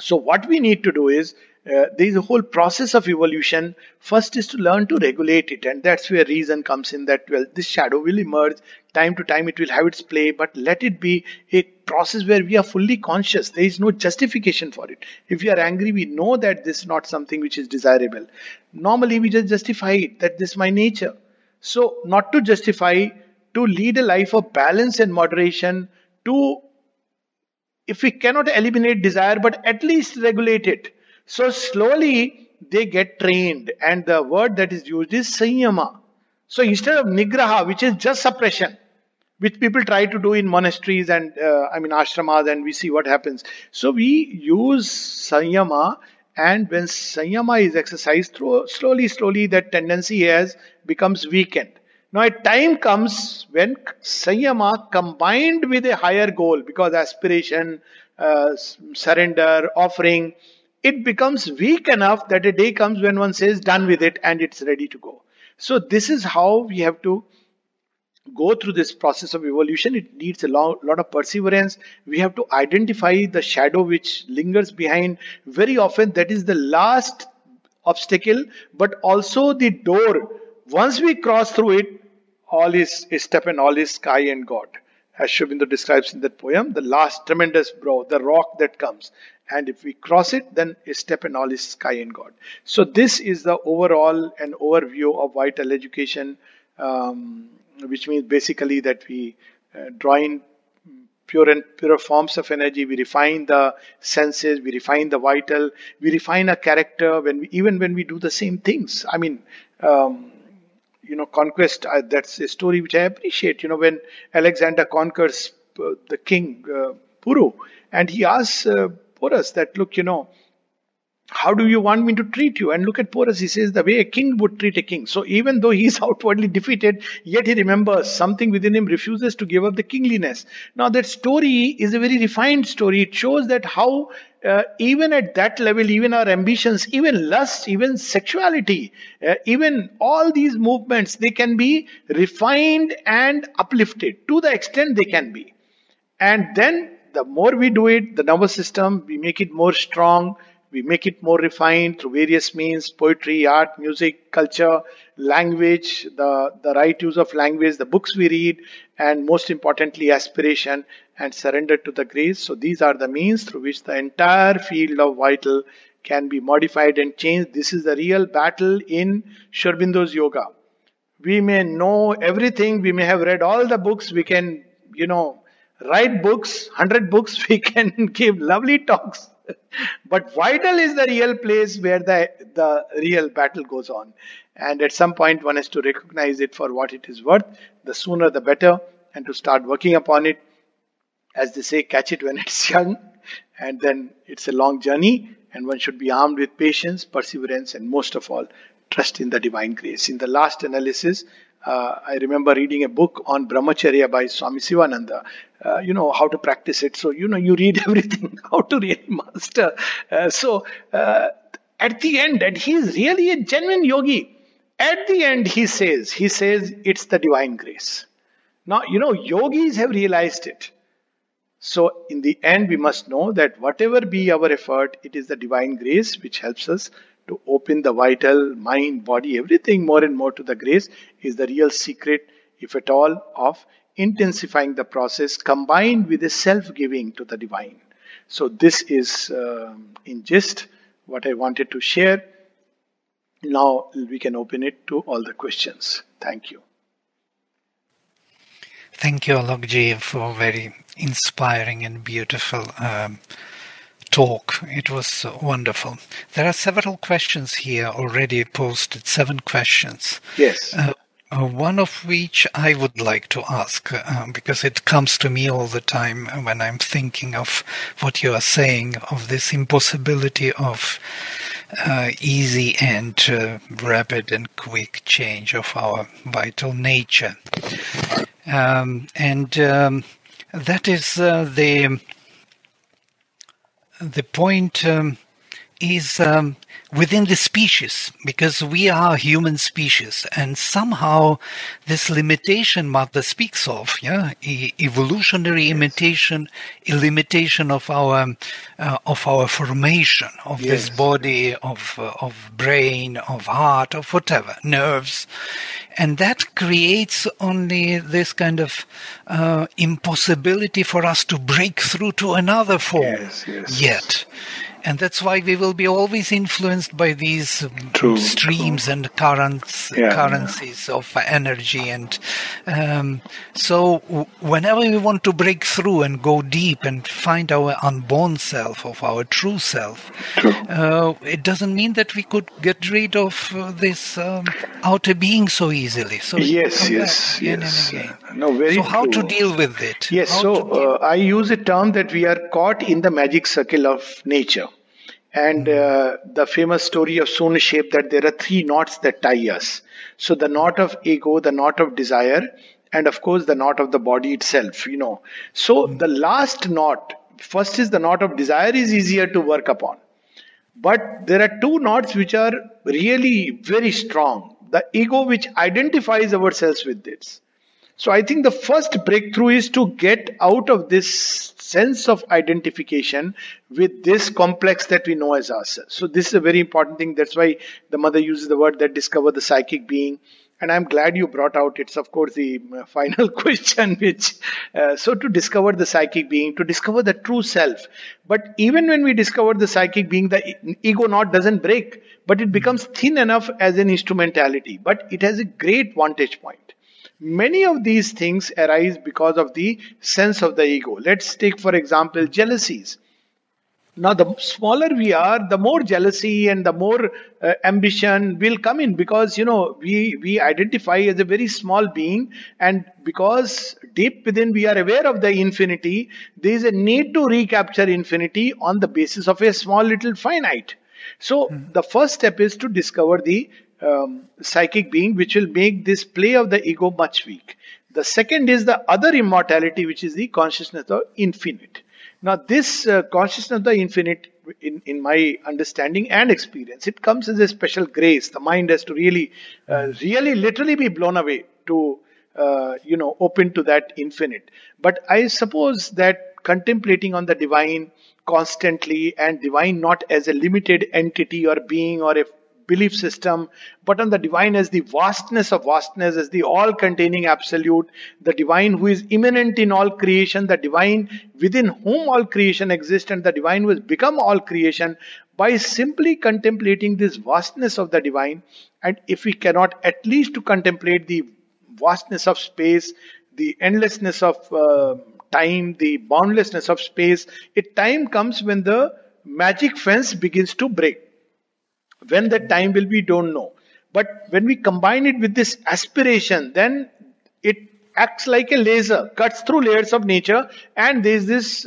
So what we need to do is, there is a whole process of evolution. First is to learn to regulate it, and that's where reason comes in, that this shadow will emerge. Time to time it will have its play, but let it be a process where we are fully conscious. There is no justification for it. If we are angry, we know that this is not something which is desirable. Normally we just justify it, that this is my nature. So not to justify, to lead a life of balance and moderation, to, if we cannot eliminate desire, but at least regulate it. So slowly they get trained, and the word that is used is Sanyama. So instead of Nigraha, which is just suppression, which people try to do in monasteries and ashramas, and we see what happens. So we use Sanyama, and when Sanyama is exercised, slowly that tendency becomes weakened. Now a time comes when Sanyama combined with a higher goal, because aspiration, surrender, offering, it becomes weak enough that a day comes when one says done with it and it's ready to go. So this is how we have to go through this process of evolution. It needs a lot of perseverance. We have to identify the shadow which lingers behind. Very often that is the last obstacle, but also the door. Once we cross through it, all is a step and all is sky and God. As Shubhendu describes in that poem, the last tremendous brow, the rock that comes. And if we cross it, then a step and all is sky and God. So this is the overall and overview of vital education, which means basically that we draw in pure and pure forms of energy. We refine the senses, we refine the vital, we refine our character, even when we do the same things. Conquest, that's a story which I appreciate. When Alexander conquers the king, Puru, and he asks Porus that, look, how do you want me to treat you? And look at Porus, he says, the way a king would treat a king. So even though he is outwardly defeated, yet he remembers something within him refuses to give up the kingliness. Now that story is a very refined story. It shows that how even at that level, even our ambitions, even lust, even sexuality, even all these movements, they can be refined and uplifted to the extent they can be. And then the more we do it, the nervous system, we make it more strong, we make it more refined through various means, poetry, art, music, culture, language, the right use of language, the books we read, and most importantly, aspiration and surrender to the grace. So these are the means through which the entire field of vital can be modified and changed. This is the real battle in Shirbindu's yoga. We may know everything, we may have read all the books, we can, write books, 100 books, we can give lovely talks. But vital is the real place where the real battle goes on. And at some point one has to recognize it for what it is worth. The sooner the better, and to start working upon it. As they say, catch it when it's young. And then it's a long journey, and one should be armed with patience, perseverance, and most of all, trust in the divine grace. In the last analysis, I remember reading a book on Brahmacharya by Swami Sivananda, how to practice it. So, you read everything, how to really master. At the end, and he is really a genuine yogi. At the end, he says, it's the divine grace. Now, yogis have realized it. So, in the end, we must know that whatever be our effort, it is the divine grace which helps us to open the vital, mind, body, everything more and more to the grace. Is the real secret, if at all, of intensifying the process combined with a self-giving to the divine. So this is in gist what I wanted to share. Now we can open it to all the questions. Thank you. Thank you, Alokji, for a very inspiring and beautiful talk. It was wonderful. There are several questions here already posted, 7 questions. Yes. One of which I would like to ask, because it comes to me all the time when I'm thinking of what you are saying, of this impossibility of easy and rapid and quick change of our vital nature. That is the point is within the species, because we are human species, and somehow this limitation Mother speaks of, evolutionary imitation, a limitation of our formation of this body, of brain, of heart, of whatever, nerves, and that creates only this kind of impossibility for us to break through to another form yet. And that's why we will be always influenced by these streams and currencies of energy. And so whenever we want to break through and go deep and find our unborn self, of our true self, it doesn't mean that we could get rid of this outer being so easily. So how to deal with it? Yes, I use a term that we are caught in the magic circle of nature. And the famous story of Sun shape that there are three knots that tie us. So the knot of ego, the knot of desire, and of course the knot of the body itself, So the last knot, first is the knot of desire, is easier to work upon. But there are two knots which are really very strong. The ego, which identifies ourselves with this. So I think the first breakthrough is to get out of this sense of identification with this complex that we know as ourselves. So this is a very important thing. That's why the Mother uses the word that discover the psychic being. And I'm glad you brought out, it's of course the final question, which, so to discover the psychic being, to discover the true self. But even when we discover the psychic being, the ego knot doesn't break, but it becomes thin enough as an instrumentality, but it has a great vantage point. Many of these things arise because of the sense of the ego. Let's take, for example, jealousies. Now, the smaller we are, the more jealousy and the more ambition will come in because, we identify as a very small being, and because deep within we are aware of the infinity, there is a need to recapture infinity on the basis of a small little finite. So, the first step is to discover the psychic being, which will make this play of the ego much weak. The second is the other immortality, which is the consciousness of infinite. Now this consciousness of the infinite, in my understanding and experience, it comes as a special grace. The mind has to really, literally be blown away to, open to that infinite. But I suppose that contemplating on the divine constantly, and divine not as a limited entity or being or a belief system, but on the divine as the vastness of vastness, as the all-containing absolute, the divine who is immanent in all creation, the divine within whom all creation exists, and the divine who has become all creation. By simply contemplating this vastness of the divine, and if we cannot at least to contemplate the vastness of space, the endlessness of time, the boundlessness of space, a time comes when the magic fence begins to break. When that time will be, don't know. But when we combine it with this aspiration, then it acts like a laser, cuts through layers of nature, and there is this,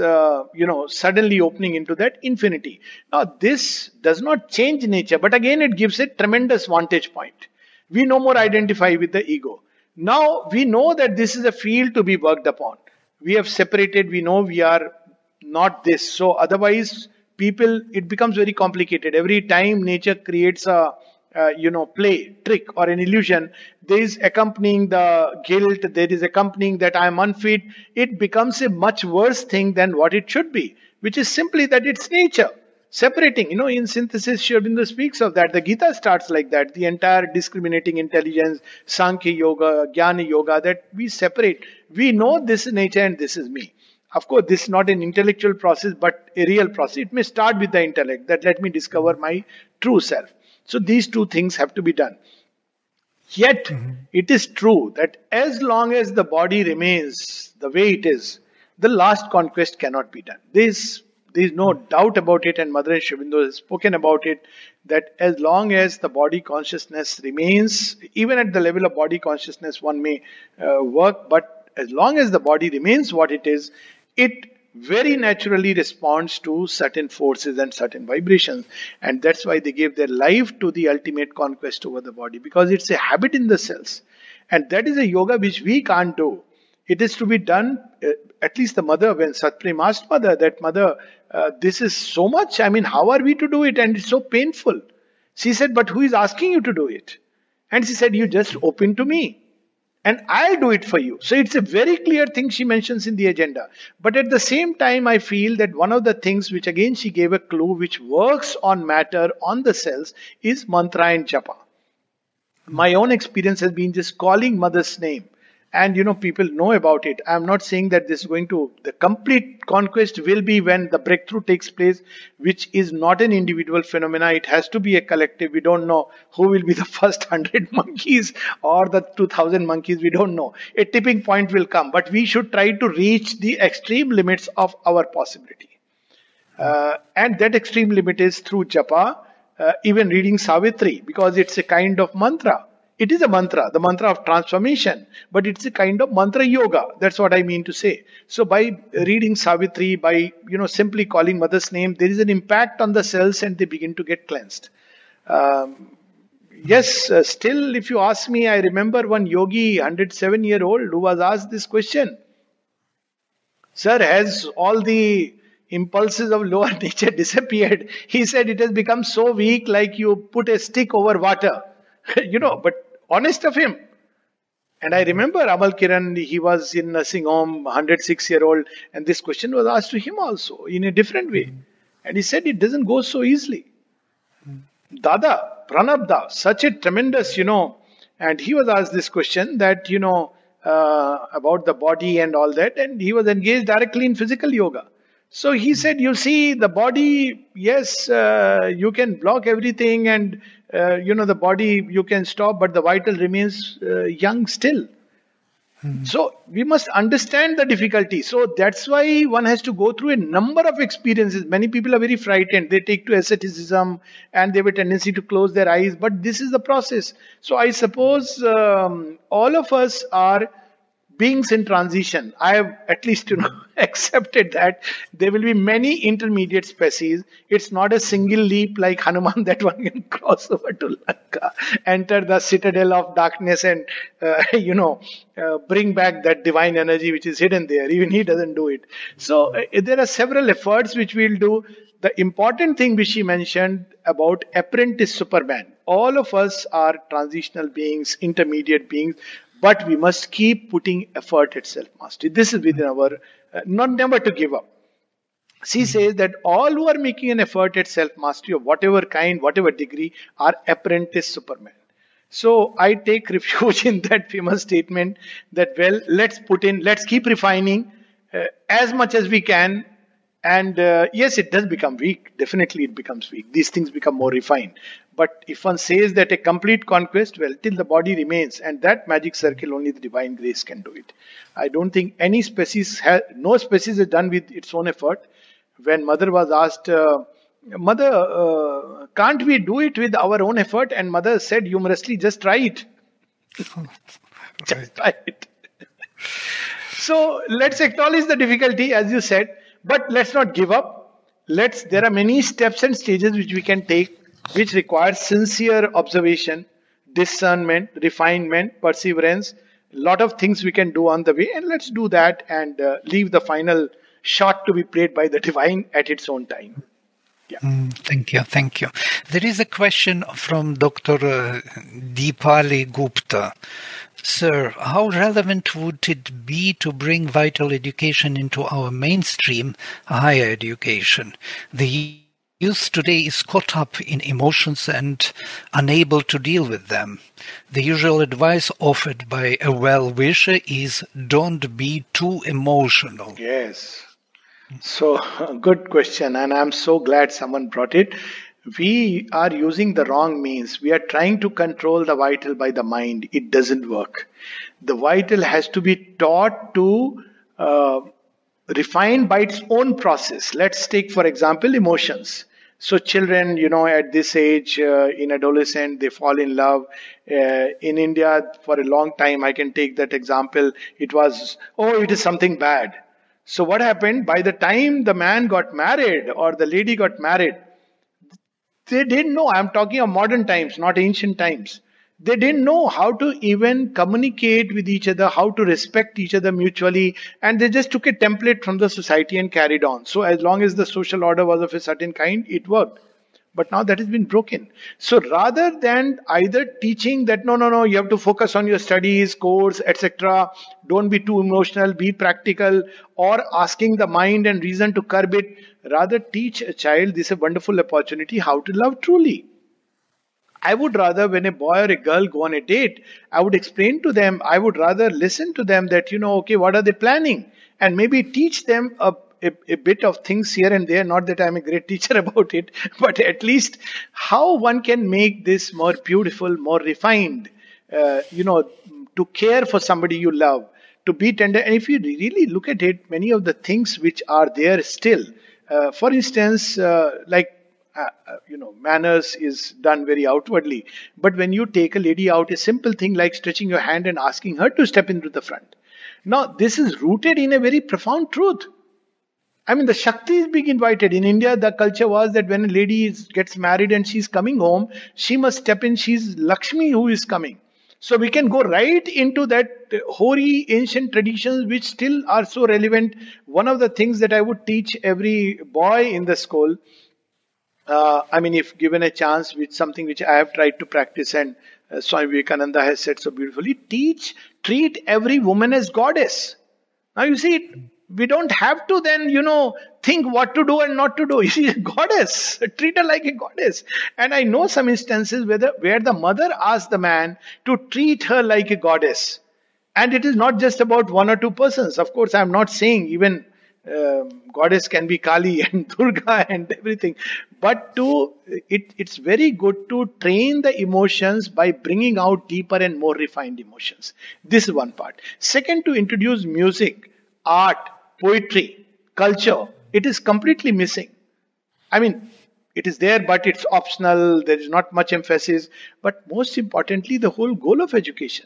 suddenly opening into that infinity. Now, this does not change nature, but again, it gives a tremendous vantage point. We no more identify with the ego. Now, we know that this is a field to be worked upon. We have separated, we know we are not this. So, otherwise, people, it becomes very complicated. Every time nature creates a, play, trick or an illusion, there is accompanying the guilt, there is accompanying that I am unfit. It becomes a much worse thing than what it should be, which is simply that it's nature. Separating, in synthesis, Sri Aurobindo speaks of that. The Gita starts like that. The entire discriminating intelligence, Sankhya Yoga, Jnana Yoga, that we separate. We know this is nature and this is me. Of course, this is not an intellectual process, but a real process. It may start with the intellect, that let me discover my true self. So these two things have to be done. Yet, it is true that as long as the body remains the way it is, the last conquest cannot be done. There is no doubt about it, and Mother Shivindo has spoken about it, that as long as the body consciousness remains, even at the level of body consciousness one may work, but as long as the body remains what it is, it very naturally responds to certain forces and certain vibrations. And that's why they gave their life to the ultimate conquest over the body, because it's a habit in the cells. And that is a yoga which we can't do. It is to be done, at least the mother, when Satprem asked mother, that mother, this is so much, I mean, how are we to do it? And it's so painful. She said, but who is asking you to do it? And she said, you just open to me and I'll do it for you. So it's a very clear thing she mentions in the agenda. But at the same time, I feel that one of the things which again she gave a clue, which works on matter, on the cells, is mantra and japa. My own experience has been just calling mother's name. And you know, people know about it. I'm not saying that this is going to, the complete conquest will be when the breakthrough takes place, which is not an individual phenomena. It has to be a collective. We don't know who will be the first 100 monkeys or the 2000 monkeys. We don't know. A tipping point will come, but we should try to reach the extreme limits of our possibility. And that extreme limit is through japa, even reading Savitri, because it's a kind of mantra. It is a mantra, the mantra of transformation, but it's a kind of mantra yoga. That's what I mean to say. So by reading Savitri, by, you know, simply calling mother's name, there is an impact on the cells and they begin to get cleansed. Still, if you ask me, I remember one yogi, 107-year-old, who was asked this question. Sir, has all the impulses of lower nature disappeared? He said, it has become so weak, like you put a stick over water. You know, but honest of him. And I remember Amal Kiran, he was in nursing home, 106-year-old, and this question was asked to him also in a different way. And he said, it doesn't go so easily. Dada, Pranabda, such a tremendous, you know, and he was asked this question that, you know, about the body and all that, and he was engaged directly in physical yoga. So he said, you see, the body, yes, you can block everything and, you know, the body you can stop, but the vital remains young still. So we must understand the difficulty. So that's why one has to go through a number of experiences. Many people are very frightened. They take to asceticism and they have a tendency to close their eyes. But this is the process. So I suppose all of us are beings in transition. I have at least, you know, accepted that there will be many intermediate species. It's not a single leap like Hanuman that one can cross over to Lanka, enter the citadel of darkness and, you know, bring back that divine energy which is hidden there. Even he doesn't do it. So there are several efforts which we'll do. The important thing which she mentioned about apprentice Superman. All of us are transitional beings, intermediate beings. But we must keep putting effort at self-mastery. This is within our, not never to give up. She says that all who are making an effort at self-mastery of whatever kind, whatever degree, are apprentice supermen. So I take refuge in that famous statement that, well, let's put in, let's keep refining as much as we can. And yes, it does become weak. Definitely it becomes weak. These things become more refined. But if one says that a complete conquest, well, till the body remains, and that magic circle, only the divine grace can do it. I don't think any species, no species is done with its own effort. When mother was asked, mother, can't we do it with our own effort? And mother said humorously, just try it. Just try it. So let's acknowledge the difficulty, as you said. But let's not give up. There are many steps and stages which we can take, which requires sincere observation, discernment, refinement, perseverance, a lot of things we can do on the way. And let's do that and leave the final shot to be played by the divine at its own time. Yeah. Thank you. Thank you. There is a question from Dr. Deepali Gupta. Sir, how relevant would it be to bring vital education into our mainstream higher education? The youth today is caught up in emotions and unable to deal with them. The usual advice offered by a well-wisher is don't be too emotional. Yes. So, good question, and I'm so glad someone brought it. We are using the wrong means. We are trying to control the vital by the mind. It doesn't work. The vital has to be taught to refine by its own process. Let's take, for example, emotions. So children, you know, at this age, in adolescent, they fall in love. In India, for a long time, I can take that example. It was, oh, it is something bad. So what happened? By the time the man got married or the lady got married, they didn't know. I'm talking of modern times, not ancient times. They didn't know how to even communicate with each other, how to respect each other mutually, and they just took a template from the society and carried on. So as long as the social order was of a certain kind, it worked. But now that has been broken. So rather than either teaching that no, you have to focus on your studies, course, etc., don't be too emotional, be practical, or asking the mind and reason to curb it, rather teach a child this is a wonderful opportunity how to love truly. I would rather when a boy or a girl go on a date, I would explain to them, I would rather listen to them that, okay, what are they planning? And maybe teach them a bit of things here and there, not that I'm a great teacher about it, but at least how one can make this more beautiful, more refined, to care for somebody you love, to be tender. And if you really look at it, many of the things which are there still, for instance, manners is done very outwardly. But when you take a lady out, a simple thing like stretching your hand and asking her to step into the front. Now, this is rooted in a very profound truth. I mean, the Shakti is being invited. In India, the culture was that when a lady gets married and she's coming home, she must step in. She's Lakshmi who is coming. So we can go right into that hoary ancient traditions which still are so relevant. One of the things that I would teach every boy in the school, if given a chance, with something which I have tried to practice and Swami Vivekananda has said so beautifully, treat every woman as goddess. Now you see, we don't have to then, think what to do and not to do. She's a goddess. Treat her like a goddess. And I know some instances where the mother asked the man to treat her like a goddess. And it is not just about one or two persons. Of course, I'm not saying even goddess can be Kali and Durga and everything. But it's very good to train the emotions by bringing out deeper and more refined emotions. This is one part. Second, to introduce music, art, poetry, culture. It is completely missing. I mean, it is there, but it's optional. There is not much emphasis. But most importantly, the whole goal of education.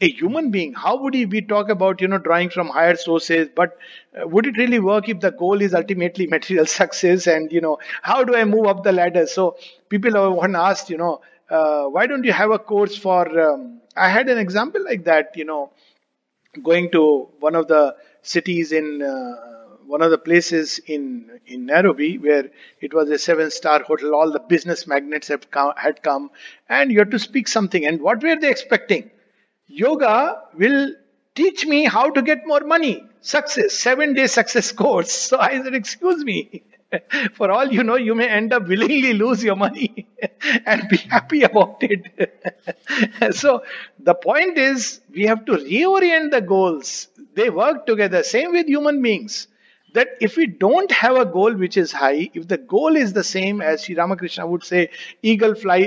A human being, how would we talk about, drawing from higher sources, but would it really work if the goal is ultimately material success and, how do I move up the ladder? So people have often asked, why don't you have a course for, I had an example like that, going to one of the cities in one of the places in Nairobi, where it was a 7-star hotel. All the business magnates had come, and you had to speak something. And what were they expecting? Yoga will teach me how to get more money. Success, 7-day success course. So I said, excuse me. For all you know, you may end up willingly lose your money and be happy about it. So the point is, we have to reorient the goals. They work together. Same with human beings. That if we don't have a goal which is high, if the goal is the same as Sri Ramakrishna would say, the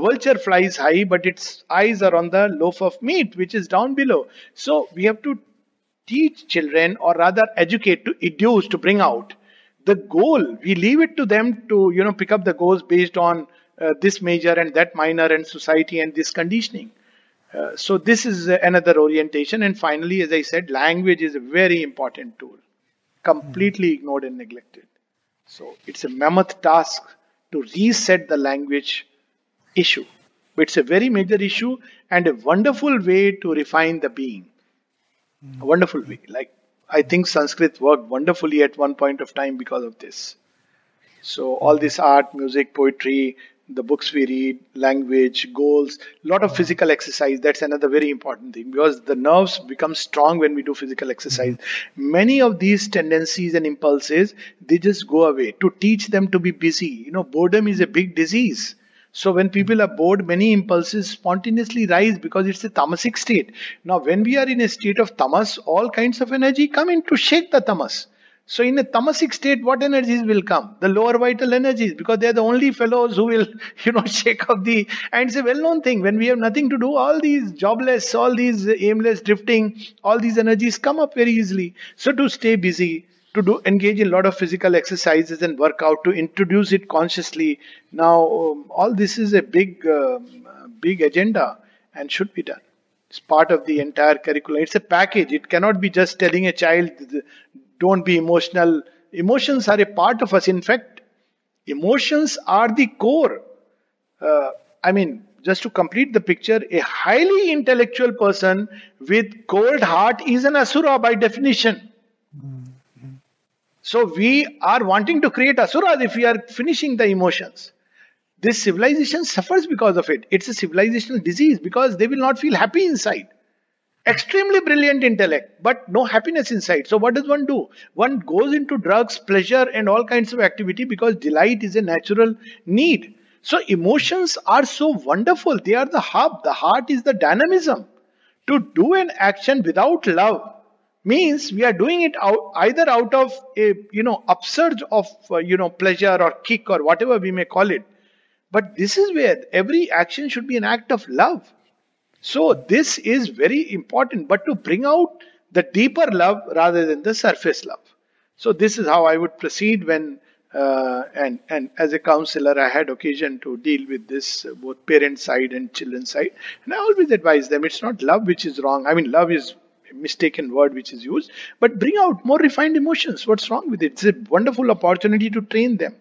vulture flies high, but its eyes are on the loaf of meat, which is down below. So we have to teach children, or rather educate, to educe, to bring out the goal. We leave it to them to, pick up the goals based on this major and that minor and society and this conditioning. So this is another orientation. And finally, as I said, language is a very important tool, completely ignored and neglected. So it's a mammoth task to reset the language issue. But it's a very major issue and a wonderful way to refine the being. A wonderful way. I think Sanskrit worked wonderfully at one point of time because of this. So all this art, music, poetry, the books we read, language, goals, lot of physical exercise. That's another very important thing, because the nerves become strong when we do physical exercise. Many of these tendencies and impulses, they just go away. To teach them to be busy. Boredom is a big disease. So when people are bored, many impulses spontaneously rise because it's a tamasic state. Now when we are in a state of tamas, all kinds of energy come in to shake the tamas. So in a tamasic state, what energies will come? The lower vital energies, because they are the only fellows who will, shake up the... And it's a well-known thing. When we have nothing to do, all these jobless, all these aimless drifting, all these energies come up very easily. So to stay busy, to engage in a lot of physical exercises and workout, to introduce it consciously. Now, all this is a big agenda and should be done. It's part of the entire curriculum. It's a package. It cannot be just telling a child... Don't be emotional. Emotions are a part of us. In fact, emotions are the core. just to complete the picture, a highly intellectual person with cold heart is an asura by definition. Mm-hmm. So we are wanting to create asuras if we are finishing the emotions. This civilization suffers because of it. It's a civilizational disease because they will not feel happy inside. Extremely brilliant intellect, but no happiness inside. So what does one do? One goes into drugs, pleasure and all kinds of activity because delight is a natural need. So emotions are so wonderful. They are the hub. The heart is the dynamism. To do an action without love means we are doing it either out of a upsurge of pleasure or kick or whatever we may call it. But this is where every action should be an act of love. So this is very important, but to bring out the deeper love rather than the surface love. So this is how I would proceed when, and as a counselor, I had occasion to deal with this, both parent side and children side. And I always advise them, it's not love which is wrong. I mean, love is a mistaken word which is used, but bring out more refined emotions. What's wrong with it? It's a wonderful opportunity to train them.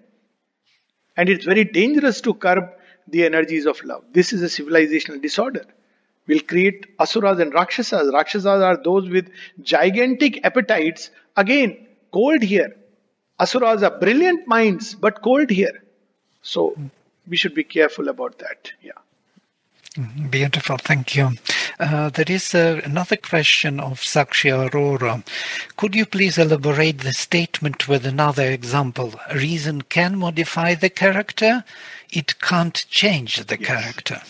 And it's very dangerous to curb the energies of love. This is a civilizational disorder. We'll create asuras and rakshasas. Rakshasas are those with gigantic appetites. Again, cold here. Asuras are brilliant minds, but cold here. So we should be careful about that. Yeah. Beautiful, thank you. There is another question of Sakshya Arora. Could you please elaborate the statement with another example? Reason can modify the character, it can't change the character.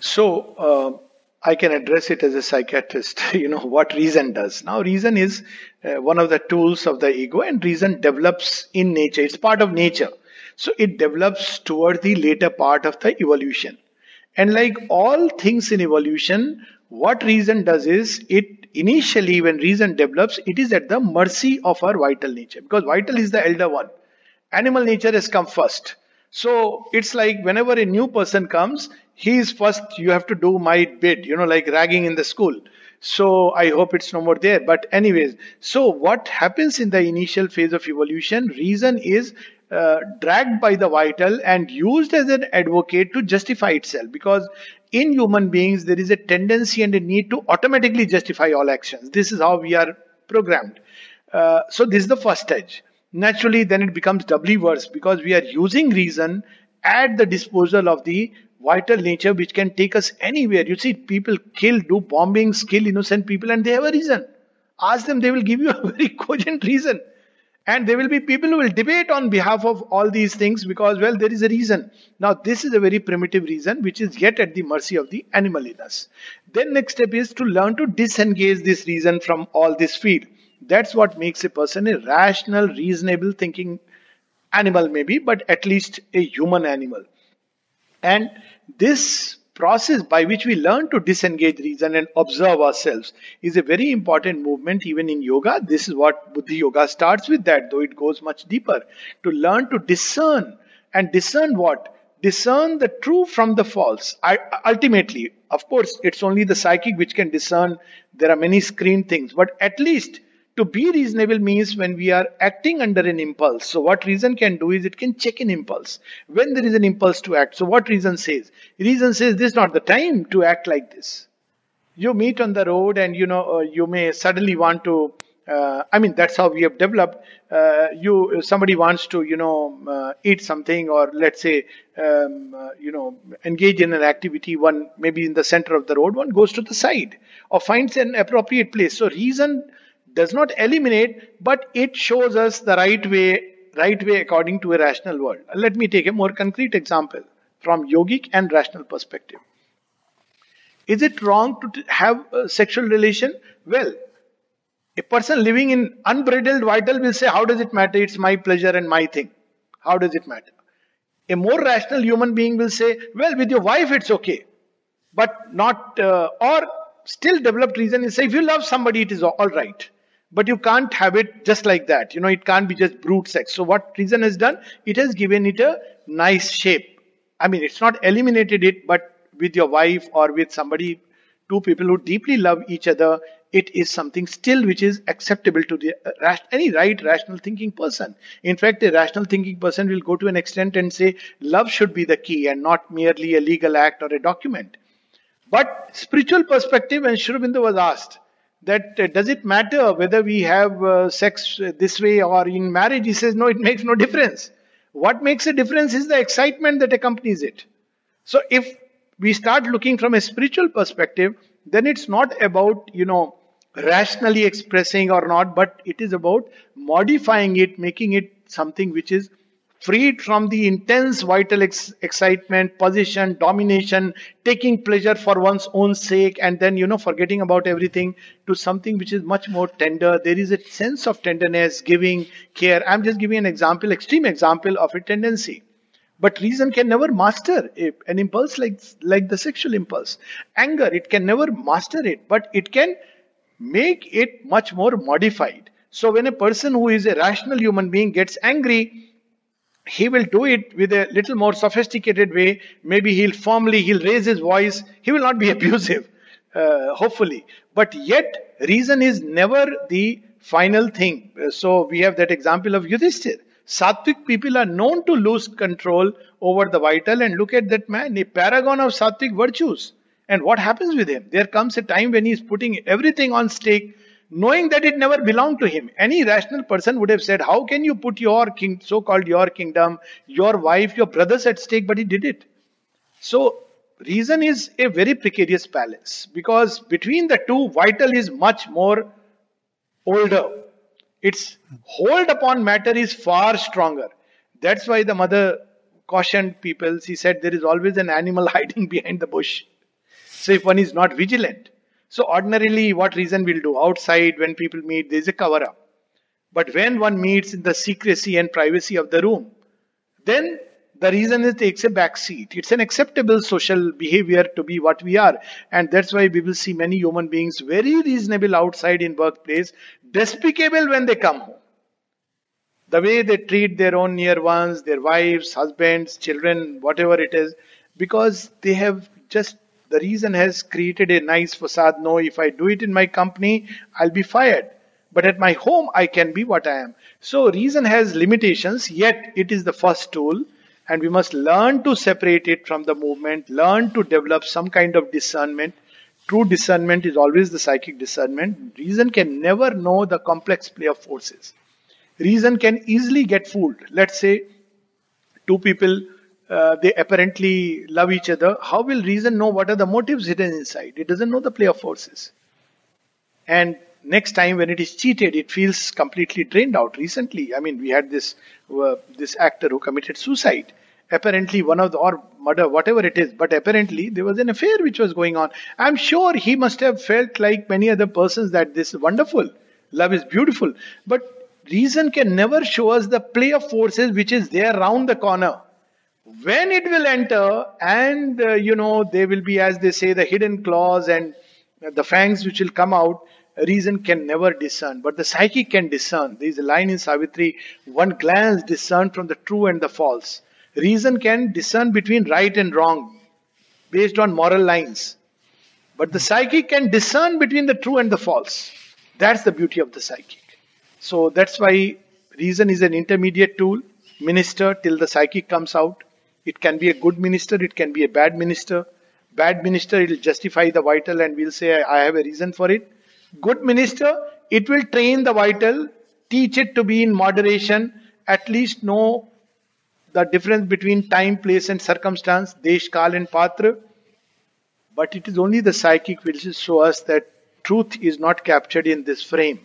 So, I can address it as a psychiatrist, what reason does. Now, reason is one of the tools of the ego, and reason develops in nature. It's part of nature. So, it develops toward the later part of the evolution. And like all things in evolution, what reason does is, it initially when reason develops, it is at the mercy of our vital nature. Because vital is the elder one. Animal nature has come first. So, it's like whenever a new person comes, he is first, you have to do my bit, like ragging in the school. So, I hope it's no more there. But anyways, so what happens in the initial phase of evolution, reason is dragged by the vital and used as an advocate to justify itself. Because in human beings, there is a tendency and a need to automatically justify all actions. This is how we are programmed. So, this is the first stage. Naturally, then it becomes doubly worse because we are using reason at the disposal of the vital nature, which can take us anywhere. You see, people kill, do bombings, kill innocent people, and they have a reason. Ask them, they will give you a very cogent reason. And there will be people who will debate on behalf of all these things because, well, there is a reason. Now, this is a very primitive reason, which is yet at the mercy of the animal in us. Then next step is to learn to disengage this reason from all this field. That's what makes a person a rational, reasonable thinking animal maybe, but at least a human animal. And this process by which we learn to disengage reason and observe ourselves is a very important movement even in yoga. This is what Buddhi Yoga starts with that, though it goes much deeper. To learn to discern. And discern what? Discern the true from the false. Ultimately, of course, it's only the psychic which can discern. There are many screen things, but at least to be reasonable means when we are acting under an impulse. So what reason can do is it can check an impulse. When there is an impulse to act. So what reason says? Reason says this is not the time to act like this. You meet on the road and you may suddenly want to, that's how we have developed. Somebody wants to, eat something or let's say, engage in an activity. One maybe in the center of the road, one goes to the side or finds an appropriate place. So reason does not eliminate, but it shows us the right way according to a rational world. Let me take a more concrete example from yogic and rational perspective. Is it wrong to have a sexual relation? Well, a person living in unbridled vital will say, how does it matter? It's my pleasure and my thing. How does it matter? A more rational human being will say, well, with your wife it's okay, but not, or still developed reason is say, if you love somebody, it is all right. But you can't have it just like that. It can't be just brute sex. So what reason has done? It has given it a nice shape. I mean, it's not eliminated it, but with your wife or with somebody, two people who deeply love each other, it is something still which is acceptable to the any right rational thinking person. In fact, a rational thinking person will go to an extent and say love should be the key and not merely a legal act or a document. But spiritual perspective, and Shirbindran was asked that does it matter whether we have sex this way or in marriage? He says no, it makes no difference. What makes a difference is the excitement that accompanies it. So if we start looking from a spiritual perspective, then it's not about, you know, rationally expressing or not, but it is about modifying it, making it something which is freed from the intense vital excitement, position, domination, taking pleasure for one's own sake, and then, you know, forgetting about everything, to something which is much more tender. There is a sense of tenderness, giving, care. I'm just giving an example, extreme example of a tendency. But reason can never master an impulse like the sexual impulse. Anger, it can never master it, but it can make it much more modified. So when a person who is a rational human being gets angry, he will do it with a little more sophisticated way. Maybe he'll raise his voice. He will not be abusive, hopefully. But yet, reason is never the final thing. So we have that example of Yudhishthir. Sattvic people are known to lose control over the vital, and look at that man, a paragon of sattvic virtues. And what happens with him? There comes a time when he is putting everything on stake, knowing that it never belonged to him. Any rational person would have said, how can you put your so-called kingdom, your wife, your brothers at stake? But he did it. So reason is a very precarious balance, because between the two, vital is much more older. Its hold upon matter is far stronger. That's why the mother cautioned people. She said there is always an animal hiding behind the bush. So if one is not vigilant. So ordinarily what reason will do? Outside when people meet, there is a cover up. But when one meets in the secrecy and privacy of the room, then the reason takes a back seat. It's an acceptable social behavior to be what we are. And that's why we will see many human beings very reasonable outside in workplace, despicable when they come home. The way they treat their own near ones, their wives, husbands, children, whatever it is, because they have just, the reason has created a nice facade. No, if I do it in my company, I'll be fired. But at my home, I can be what I am. So reason has limitations, yet it is the first tool. And we must learn to separate it from the movement, learn to develop some kind of discernment. True discernment is always the psychic discernment. Reason can never know the complex play of forces. Reason can easily get fooled. Let's say two people, they apparently love each other. How will reason know what are the motives hidden inside? It doesn't know the play of forces. And next time when it is cheated, it feels completely drained out. Recently, I mean, we had this actor who committed suicide. Apparently or murder, whatever it is, but apparently there was an affair which was going on. I'm sure he must have felt like many other persons that this is wonderful, love is beautiful. But reason can never show us the play of forces which is there round the corner. When it will enter and, you know, they will be, as they say, the hidden claws and the fangs which will come out. Reason can never discern, but the psychic can discern. There is a line in Savitri, one glance discerned from the true and the false. Reason can discern between right and wrong based on moral lines. But the psychic can discern between the true and the false. That's the beauty of the psychic. So that's why reason is an intermediate tool, minister till the psychic comes out. It can be a good minister, it can be a bad minister. Bad minister, it will justify the vital and we'll say, I have a reason for it. Good minister, it will train the vital, teach it to be in moderation, at least know the difference between time, place and circumstance, desh, kal and patra. But it is only the psychic which will show us that truth is not captured in this frame.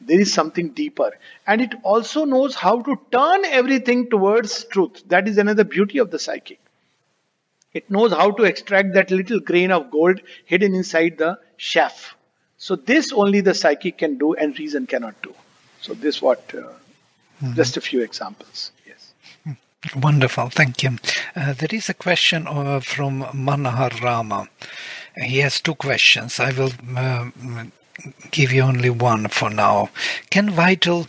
There is something deeper. And it also knows how to turn everything towards truth. That is another beauty of the psychic. It knows how to extract that little grain of gold hidden inside the chaff. So this only the psychic can do and reason cannot do. So this just a few examples. Yes. Wonderful. Thank you. There is a question from Manahar Rama. He has two questions. I will give you only one for now. Can vital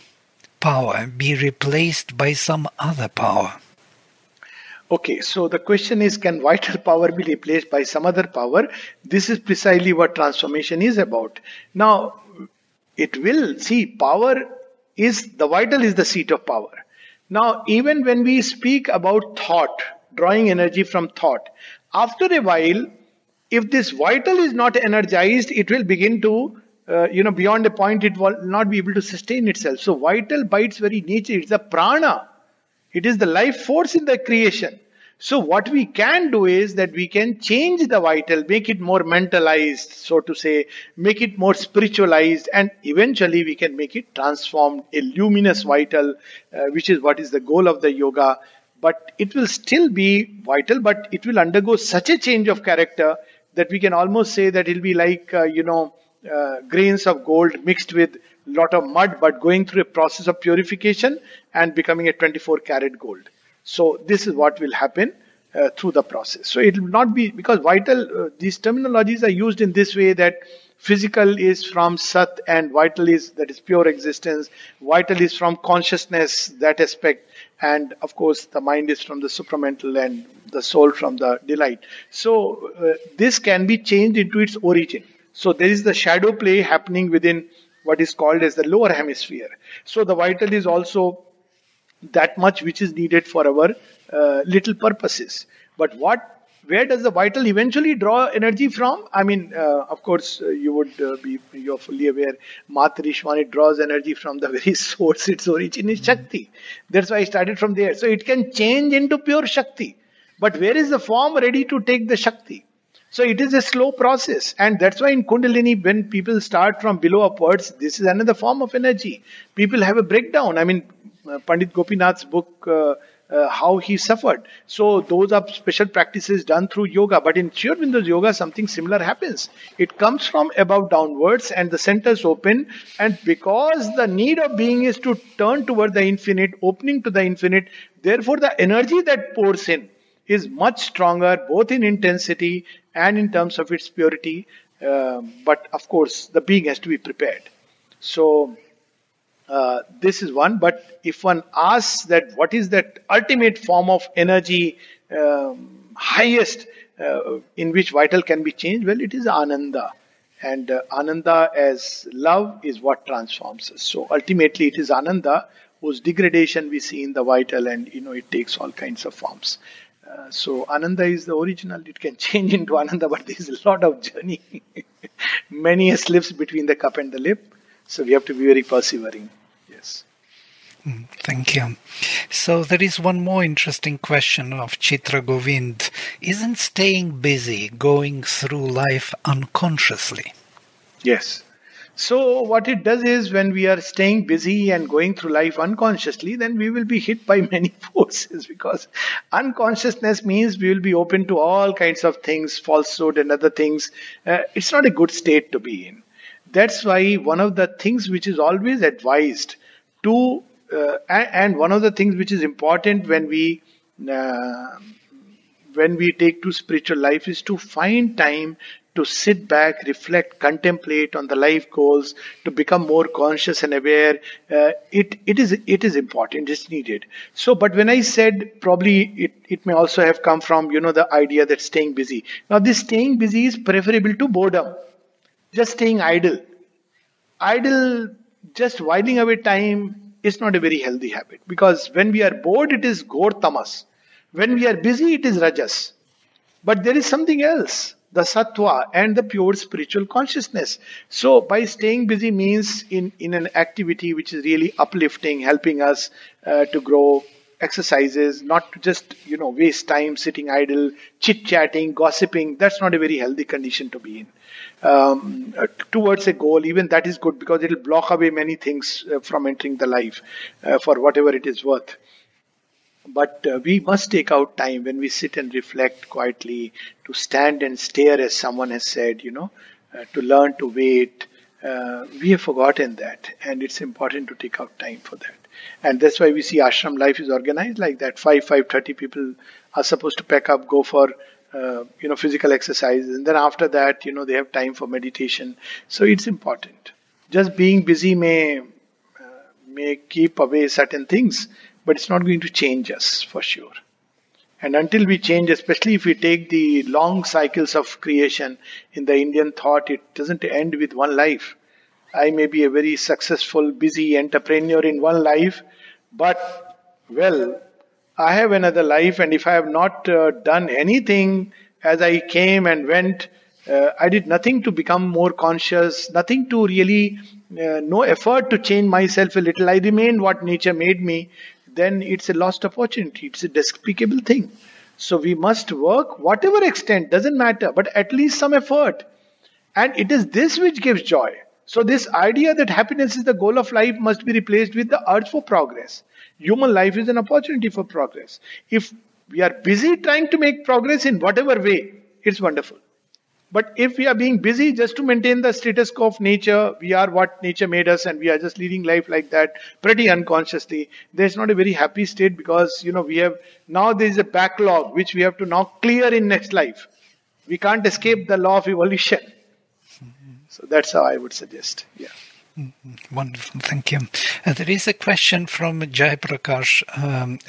power be replaced by some other power? Okay, so the question is, can vital power be replaced by some other power? This is precisely what transformation is about. Now, it will, see, power is, the vital is the seat of power. Now, even when we speak about thought, drawing energy from thought, after a while, if this vital is not energized, it will begin to, beyond a point, it will not be able to sustain itself. So vital by its very nature, it's a prana. It is the life force in the creation. So what we can do is that we can change the vital, make it more mentalized, so to say, make it more spiritualized, and eventually we can make it transformed, a luminous vital, which is what is the goal of the yoga. But it will still be vital, but it will undergo such a change of character that we can almost say that it will be like, grains of gold mixed with lot of mud, but going through a process of purification and becoming a 24-karat gold. So this is what will happen through the process. So it will not be, because vital, these terminologies are used in this way that physical is from sat and vital is, that is pure existence. Vital is from consciousness, that aspect. And of course the mind is from the supramental and the soul from the delight. So this can be changed into its origin. So there is the shadow play happening within what is called as the lower hemisphere. So the vital is also that much which is needed for our little purposes. But where does the vital eventually draw energy from? I mean, of course, you would be, you're fully aware, Matrishwani draws energy from the very source. Its origin is Shakti. That's why I started from there. So it can change into pure Shakti. But where is the form ready to take the Shakti? So it is a slow process, and that's why in Kundalini, when people start from below upwards, this is another form of energy. People have a breakdown. I mean, Pandit Gopinath's book, how he suffered. So those are special practices done through yoga. But in Sri Aurobindo's yoga, something similar happens. It comes from above downwards and the centers open. And because the need of being is to turn toward the infinite, opening to the infinite, therefore the energy that pours in is much stronger, both in intensity and in terms of its purity. But of course, the being has to be prepared. So this is one. But if one asks that what is that ultimate form of energy, highest in which vital can be changed, well, it is Ananda. And Ananda as love is what transforms us. So ultimately, it is Ananda whose degradation we see in the vital, and it takes all kinds of forms. So Ananda is the original. It can change into Ananda, but there is a lot of journey. Many slips between the cup and the lip. So we have to be very persevering. Yes. Thank you. So there is one more interesting question of Chitra Govind. Isn't staying busy going through life unconsciously? Yes. So what it does is, when we are staying busy and going through life unconsciously, then we will be hit by many forces, because unconsciousness means we will be open to all kinds of things, falsehood and other things. It's not a good state to be in. That's why one of the things which is always advised to, and one of the things which is important when we take to spiritual life, is to find time to sit back, reflect, contemplate on the life goals, to become more conscious and aware. It is important, it's needed. So, but when I said, probably it may also have come from, the idea that staying busy. Now, this staying busy is preferable to boredom. Just staying idle. Idle, just whiling away time, is not a very healthy habit. Because when we are bored, it is ghor tamas. When we are busy, it is rajas. But there is something else, the sattva and the pure spiritual consciousness. So by staying busy means in an activity which is really uplifting, helping us to grow, exercises, not to just, waste time sitting idle, chit-chatting, gossiping. That's not a very healthy condition to be in. Towards a goal, even that is good, because it will block away many things from entering the life for whatever it is worth. But we must take out time when we sit and reflect quietly, to stand and stare, as someone has said, to learn to wait. We have forgotten that, and it's important to take out time for that. And that's why we see ashram life is organized like that. 5, 30 people are supposed to pack up, go for, physical exercise. And then after that, they have time for meditation. So it's important. Just being busy may keep away certain things, but it's not going to change us for sure. And until we change, especially if we take the long cycles of creation, in the Indian thought, it doesn't end with one life. I may be a very successful, busy entrepreneur in one life, but, well, I have another life, and if I have not done anything as I came and went, I did nothing to become more conscious, nothing to really, no effort to change myself a little. I remained what nature made me. Then it's a lost opportunity. It's a despicable thing. So we must work, whatever extent, doesn't matter, but at least some effort. And it is this which gives joy. So this idea that happiness is the goal of life must be replaced with the urge for progress. Human life is an opportunity for progress. If we are busy trying to make progress in whatever way, it's wonderful. But if we are being busy just to maintain the status quo of nature, we are what nature made us and we are just leading life like that, pretty unconsciously, there's not a very happy state because, you know, we have, now there is a backlog which we have to now clear in next life. We can't escape the law of evolution. So that's how I would suggest, yeah. Wonderful, thank you. There is a question from Jai Prakash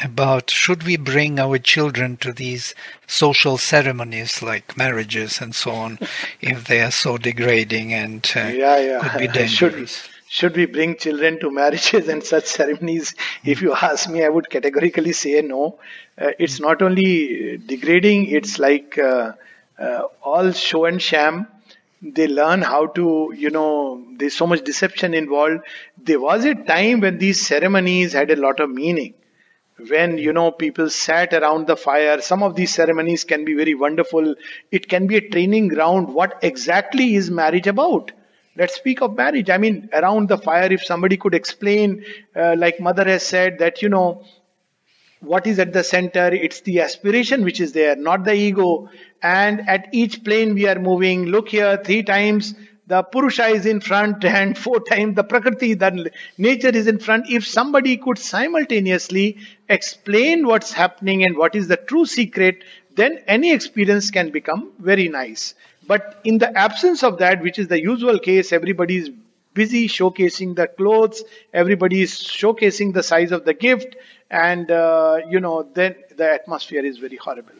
about should we bring our children to these social ceremonies like marriages and so on if they are so degrading and could be dangerous? Should we bring children to marriages and such ceremonies? If you ask me, I would categorically say no. It's not only degrading, it's like all show and sham. They learn how to, you know, there's so much deception involved. There was a time when these ceremonies had a lot of meaning. When, you know, people sat around the fire, some of these ceremonies can be very wonderful. It can be a training ground. What exactly is marriage about? Let's speak of marriage. I mean, around the fire, if somebody could explain, like Mother has said, that, you know, what is at the center, it's the aspiration which is there, not the ego. And at each plane we are moving, look here, 3 times the Purusha is in front and 4 times the Prakriti, the nature is in front. If somebody could simultaneously explain what's happening and what is the true secret, then any experience can become very nice. But in the absence of that, which is the usual case, everybody is busy showcasing the clothes, everybody is showcasing the size of the gift, and you know, then the atmosphere is very horrible.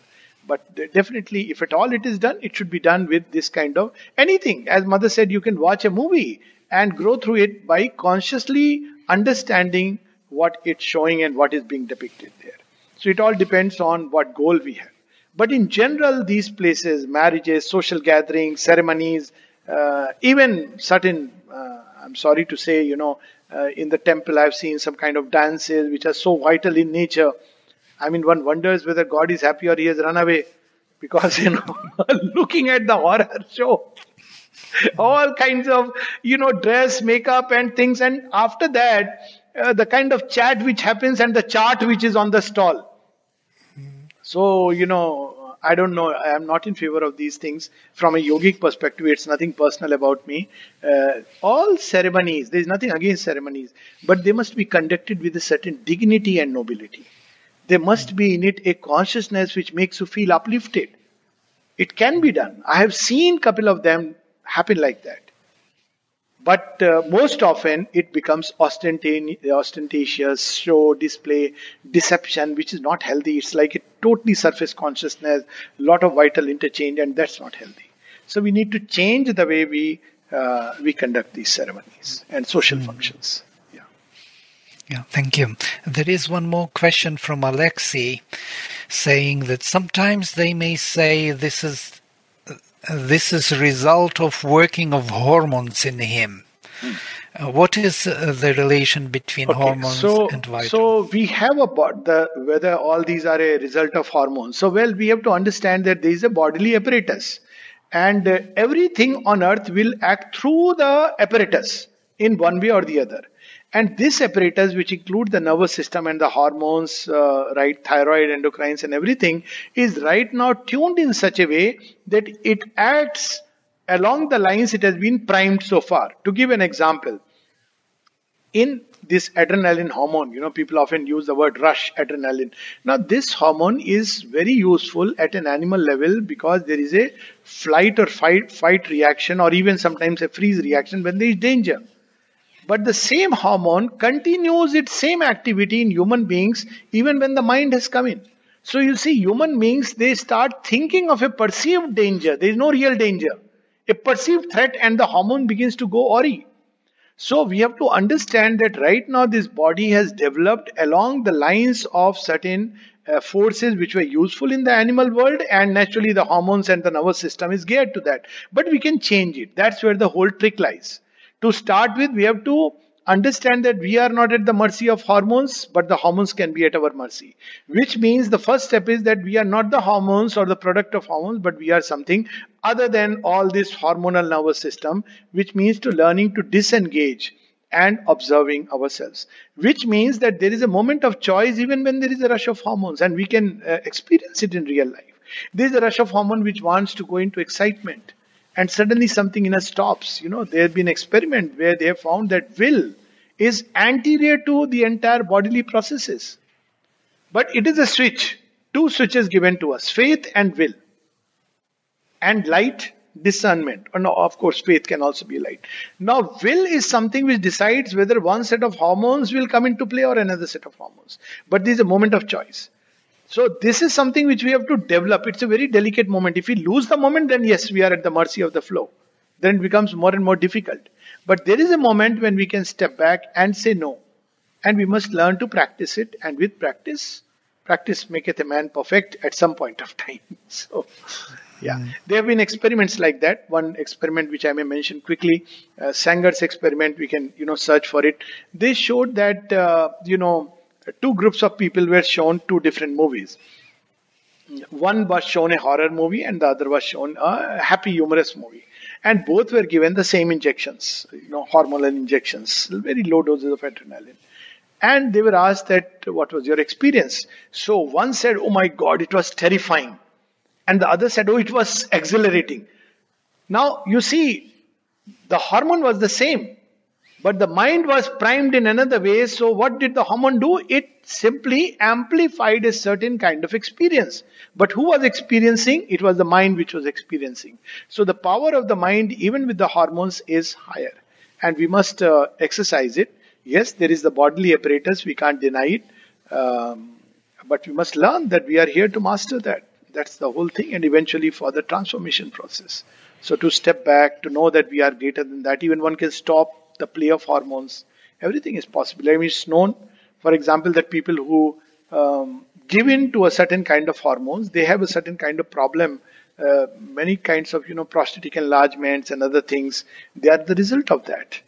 But definitely, if at all it is done, it should be done with this kind of anything. As Mother said, you can watch a movie and grow through it by consciously understanding what it's showing and what is being depicted there. So it all depends on what goal we have. But in general, these places, marriages, social gatherings, ceremonies, even certain, I'm sorry to say, you know, in the temple I've seen some kind of dances which are so vital in nature. I mean, one wonders whether God is happy or he has run away because, you know, looking at the horror show, all kinds of, you know, dress, makeup and things. And after that, the kind of chat which happens and the chart which is on the stall. So, you know, I don't know, I am not in favor of these things. From a yogic perspective, it's nothing personal about me. All ceremonies, there is nothing against ceremonies, but they must be conducted with a certain dignity and nobility. There must be in it a consciousness which makes you feel uplifted. It can be done. I have seen a couple of them happen like that. But most often it becomes ostentatious, show, display, deception, which is not healthy. It's like a totally surface consciousness, lot of vital interchange, and that's not healthy. So we need to change the way we conduct these ceremonies and social functions. Yeah, thank you. There is one more question from Alexei saying that sometimes they may say this is a result of working of hormones in him. What is the relation between hormones and vital? So we have about whether all these are a result of hormones. So well, we have to understand that there is a bodily apparatus and everything on earth will act through the apparatus in one way or the other. And this apparatus, which includes the nervous system and the hormones, right, thyroid, endocrines and everything, is right now tuned in such a way that it acts along the lines it has been primed so far. To give an example, in this adrenaline hormone, you know, people often use the word rush adrenaline. Now, this hormone is very useful at an animal level because there is a flight or fight reaction or even sometimes a freeze reaction when there is danger. But the same hormone continues its same activity in human beings even when the mind has come in. So you see, human beings, they start thinking of a perceived danger. There is no real danger. A perceived threat, and the hormone begins to go awry. So we have to understand that right now this body has developed along the lines of certain forces which were useful in the animal world, and naturally the hormones and the nervous system is geared to that. But we can change it. That's where the whole trick lies. To start with, we have to understand that we are not at the mercy of hormones, but the hormones can be at our mercy. Which means the first step is that we are not the hormones or the product of hormones, but we are something other than all this hormonal nervous system, which means to learning to disengage and observing ourselves. Which means that there is a moment of choice even when there is a rush of hormones, and we can experience it in real life. There is a rush of hormone which wants to go into excitement. And suddenly something in us stops. You know, there have been experiments where they have found that will is anterior to the entire bodily processes. But it is a switch. Two switches given to us. Faith and will. And light, discernment. Or no, of course, faith can also be light. Now, will is something which decides whether one set of hormones will come into play or another set of hormones. But this is a moment of choice. So this is something which we have to develop. It's a very delicate moment. If we lose the moment, then yes, we are at the mercy of the flow. Then it becomes more and more difficult. But there is a moment when we can step back and say no. And we must learn to practice it. And with practice, practice maketh a man perfect at some point of time. So, yeah. There have been experiments like that. One experiment which I may mention quickly, Sanger's experiment, we can, you know, search for it. They showed that, two groups of people were shown two different movies. One was shown a horror movie and the other was shown a happy, humorous movie. And both were given the same injections, you know, hormonal injections, very low doses of adrenaline. And they were asked that, what was your experience? So one said, oh my God, it was terrifying. And the other said, oh, it was exhilarating. Now, you see, the hormone was the same. But the mind was primed in another way. So what did the hormone do? It simply amplified a certain kind of experience. But who was experiencing? It was the mind which was experiencing. So the power of the mind, even with the hormones, is higher. And we must exercise it. Yes, there is the bodily apparatus. We can't deny it. But we must learn that we are here to master that. That's the whole thing. And eventually for the transformation process. So to step back, to know that we are greater than that. Even one can stop the play of hormones, everything is possible. I mean, it's known, for example, that people who give in to a certain kind of hormones, they have a certain kind of problem. Many kinds of, prostatic enlargements and other things, they are the result of that.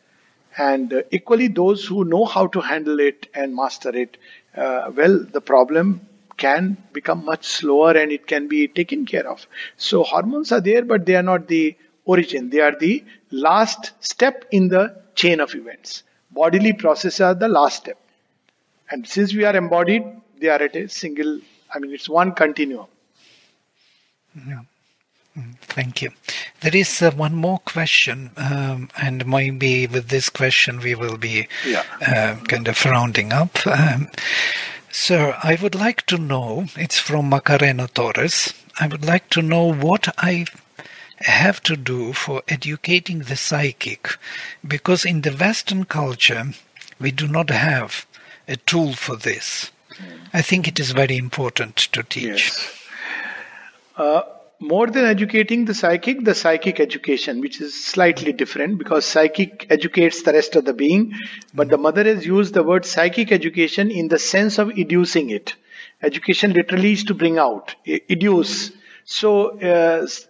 And equally, those who know how to handle it and master it, the problem can become much slower and it can be taken care of. So hormones are there, but they are not the origin. They are the last step in the chain of events. Bodily processes are the last step. And since we are embodied, they are at a single, it's one continuum. Yeah. Thank you. There is one more question, and maybe with this question we will be kind of rounding up. Sir, I would like to know, it's from Macarena Torres, I would like to know what I have to do for educating the psychic, because in the Western culture we do not have a tool for this. I think it is very important to teach. Yes. More than educating the psychic education, which is slightly different, because psychic educates the rest of the being, but the mother has used the word psychic education in the sense of educing it. Education literally is to bring out, educe. So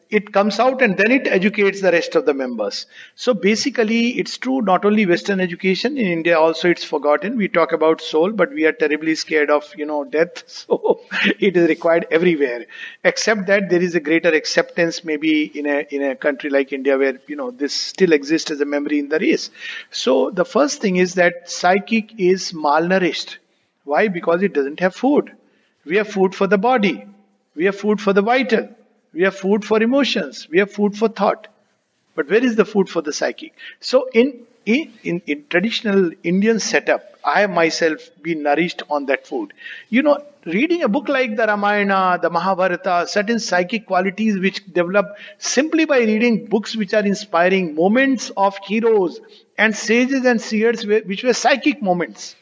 it comes out and then it educates the rest of the members. So basically it's true, not only Western education, in India also it's forgotten. We talk about soul, but we are terribly scared of, death. So it is required everywhere, except that there is a greater acceptance maybe in a country like India where, this still exists as a memory in the race. So the first thing is that psychic is malnourished. Why? Because it doesn't have food. We have food for the body. We have food for the vital. We have food for emotions. We have food for thought. But where is the food for the psychic? So in traditional Indian setup, I have myself been nourished on that food. Reading a book like the Ramayana, the Mahabharata, certain psychic qualities which develop simply by reading books which are inspiring, moments of heroes and sages and seers which were psychic moments.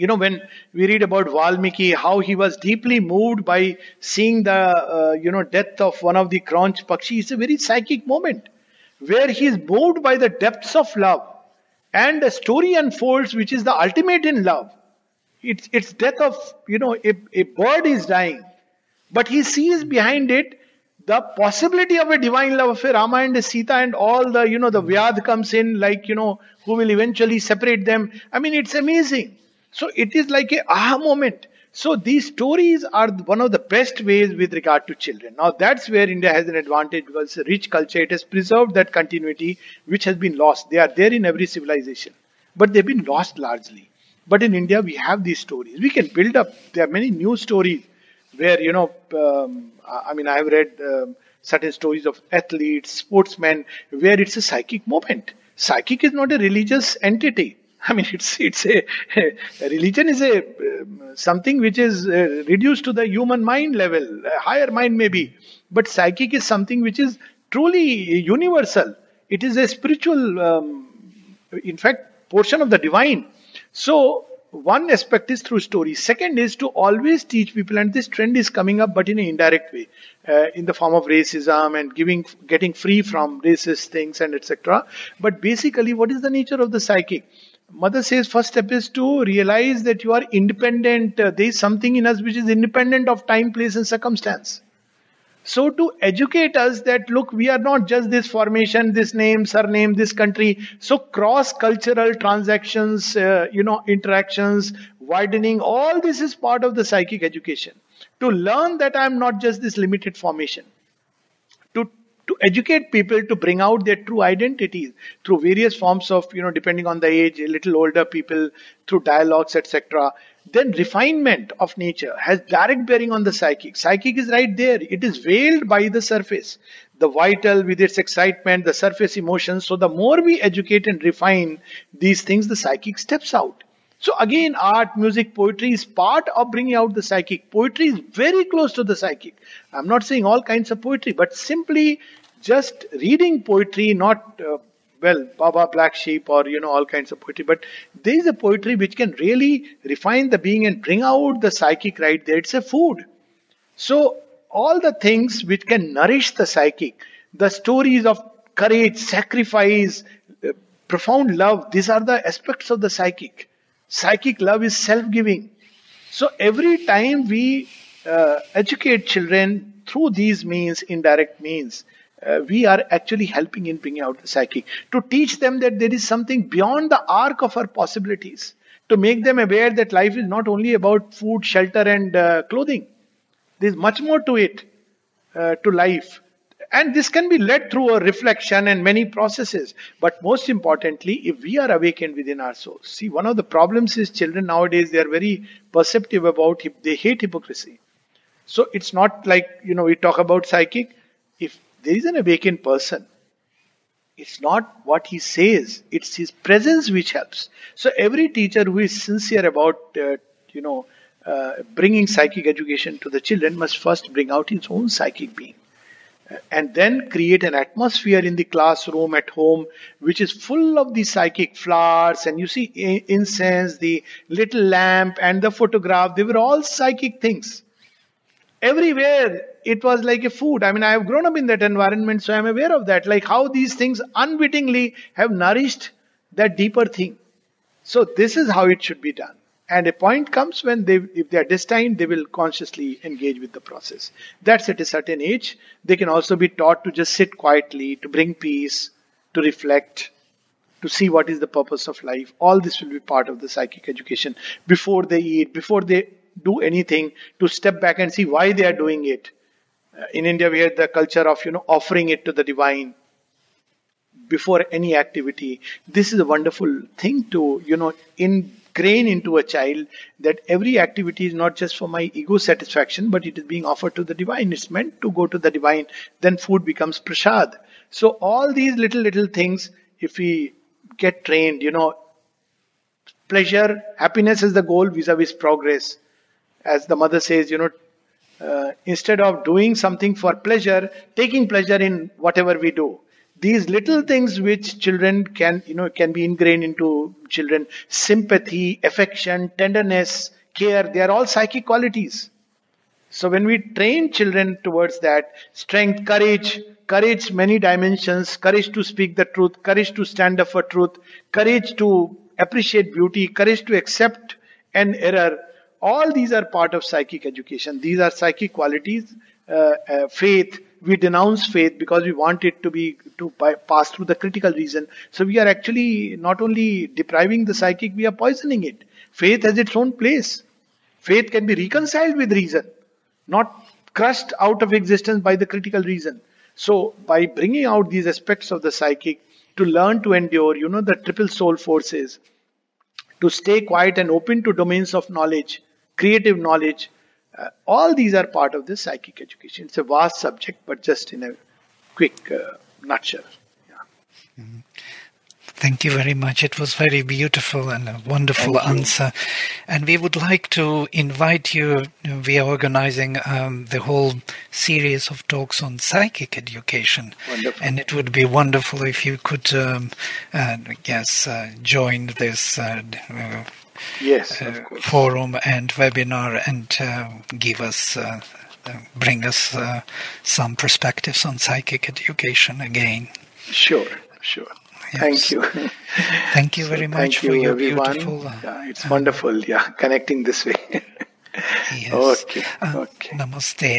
You know, when we read about Valmiki, how he was deeply moved by seeing the, death of one of the Kranch Pakshi. It's a very psychic moment where he is moved by the depths of love. And a story unfolds which is the ultimate in love. It's death of, a bird is dying. But he sees behind it the possibility of a divine love affair. Rama and Sita and all the, the Vyad comes in who will eventually separate them. I mean, it's amazing. So it is like a aha moment. So these stories are one of the best ways with regard to children. Now that's where India has an advantage because it's a rich culture. It has preserved that continuity which has been lost. They are there in every civilization, but they've been lost largely. But in India, we have these stories. We can build up. There are many new stories where, I have read certain stories of athletes, sportsmen, where it's a psychic moment. Psychic is not a religious entity. I mean, it's a religion is a something which is reduced to the human mind level, higher mind maybe. But psychic is something which is truly universal. It is a spiritual, portion of the divine. So one aspect is through stories. Second is to always teach people, and this trend is coming up, but in an indirect way, in the form of racism and getting free from racist things and etc. But basically, what is the nature of the psychic? Mother says first step is to realize that you are independent. There is something in us which is independent of time, place and circumstance. So to educate us that look, we are not just this formation, this name, surname, this country. So cross-cultural transactions, interactions, widening, all this is part of the psychic education. To learn that I am not just this limited formation. To educate people to bring out their true identities through various forms of, depending on the age, a little older people, through dialogues, etc. Then refinement of nature has direct bearing on the psychic. Psychic is right there. It is veiled by the surface. The vital with its excitement, the surface emotions. So the more we educate and refine these things, the psychic steps out. So again, art, music, poetry is part of bringing out the psychic. Poetry is very close to the psychic. I'm not saying all kinds of poetry, but simply just reading poetry, not Baba Black Sheep or all kinds of poetry, but there is a poetry which can really refine the being and bring out the psychic right there. It's a food. So all the things which can nourish the psychic, the stories of courage, sacrifice, profound love, these are the aspects of the psychic. Psychic love is self-giving. So every time we educate children through these means, indirect means, we are actually helping in bringing out the psychic. To teach them that there is something beyond the arc of our possibilities. To make them aware that life is not only about food, shelter and clothing. There is much more to it, to life. And this can be led through a reflection and many processes. But most importantly, if we are awakened within our souls. See, one of the problems is children nowadays, they are very perceptive about, they hate hypocrisy. So it's not like, we talk about psychic. If there is an awakened person, it's not what he says, it's his presence which helps. So every teacher who is sincere about, bringing psychic education to the children must first bring out his own psychic being. And then create an atmosphere in the classroom, at home, which is full of the psychic flowers. And you see incense, the little lamp and the photograph. They were all psychic things. Everywhere it was like a food. I mean, I have grown up in that environment, so I am aware of that. Like how these things unwittingly have nourished that deeper thing. So this is how it should be done. And a point comes when if they are destined, they will consciously engage with the process. That's at a certain age. They can also be taught to just sit quietly, to bring peace, to reflect, to see what is the purpose of life. All this will be part of the psychic education. Before they eat, before they do anything, to step back and see why they are doing it. In India, we have the culture of, offering it to the divine. Before any activity, this is a wonderful thing to, ingrain into a child that every activity is not just for my ego satisfaction, but it is being offered to the divine. It's meant to go to the divine. Then food becomes prasad. So all these little things, if we get trained, pleasure, happiness is the goal vis-a-vis progress. As the mother says, instead of doing something for pleasure, taking pleasure in whatever we do. These little things which children can be ingrained into children, sympathy, affection, tenderness, care, they are all psychic qualities. So when we train children towards that, strength, courage, many dimensions, courage to speak the truth, courage to stand up for truth, courage to appreciate beauty, courage to accept an error, all these are part of psychic education. These are psychic qualities. Faith, we denounce faith because we want it to pass through the critical reason. So we are actually not only depriving the psychic, we are poisoning it. Faith has its own place. Faith can be reconciled with reason, not crushed out of existence by the critical reason. So by bringing out these aspects of the psychic, to learn to endure, the triple soul forces, to stay quiet and open to domains of knowledge, creative knowledge, all these are part of this psychic education. It's a vast subject, but just in a quick nutshell. Yeah. Mm-hmm. Thank you very much. It was very beautiful and a wonderful answer. And we would like to invite you, we are organizing the whole series of talks on psychic education. Wonderful. And it would be wonderful if you could, join this forum and webinar and bring us some perspectives on psychic education again. Sure. Yes. Thank you. Thank you very much for your everyone. Beautiful... it's wonderful, connecting this way. Yes. Okay. Namaste.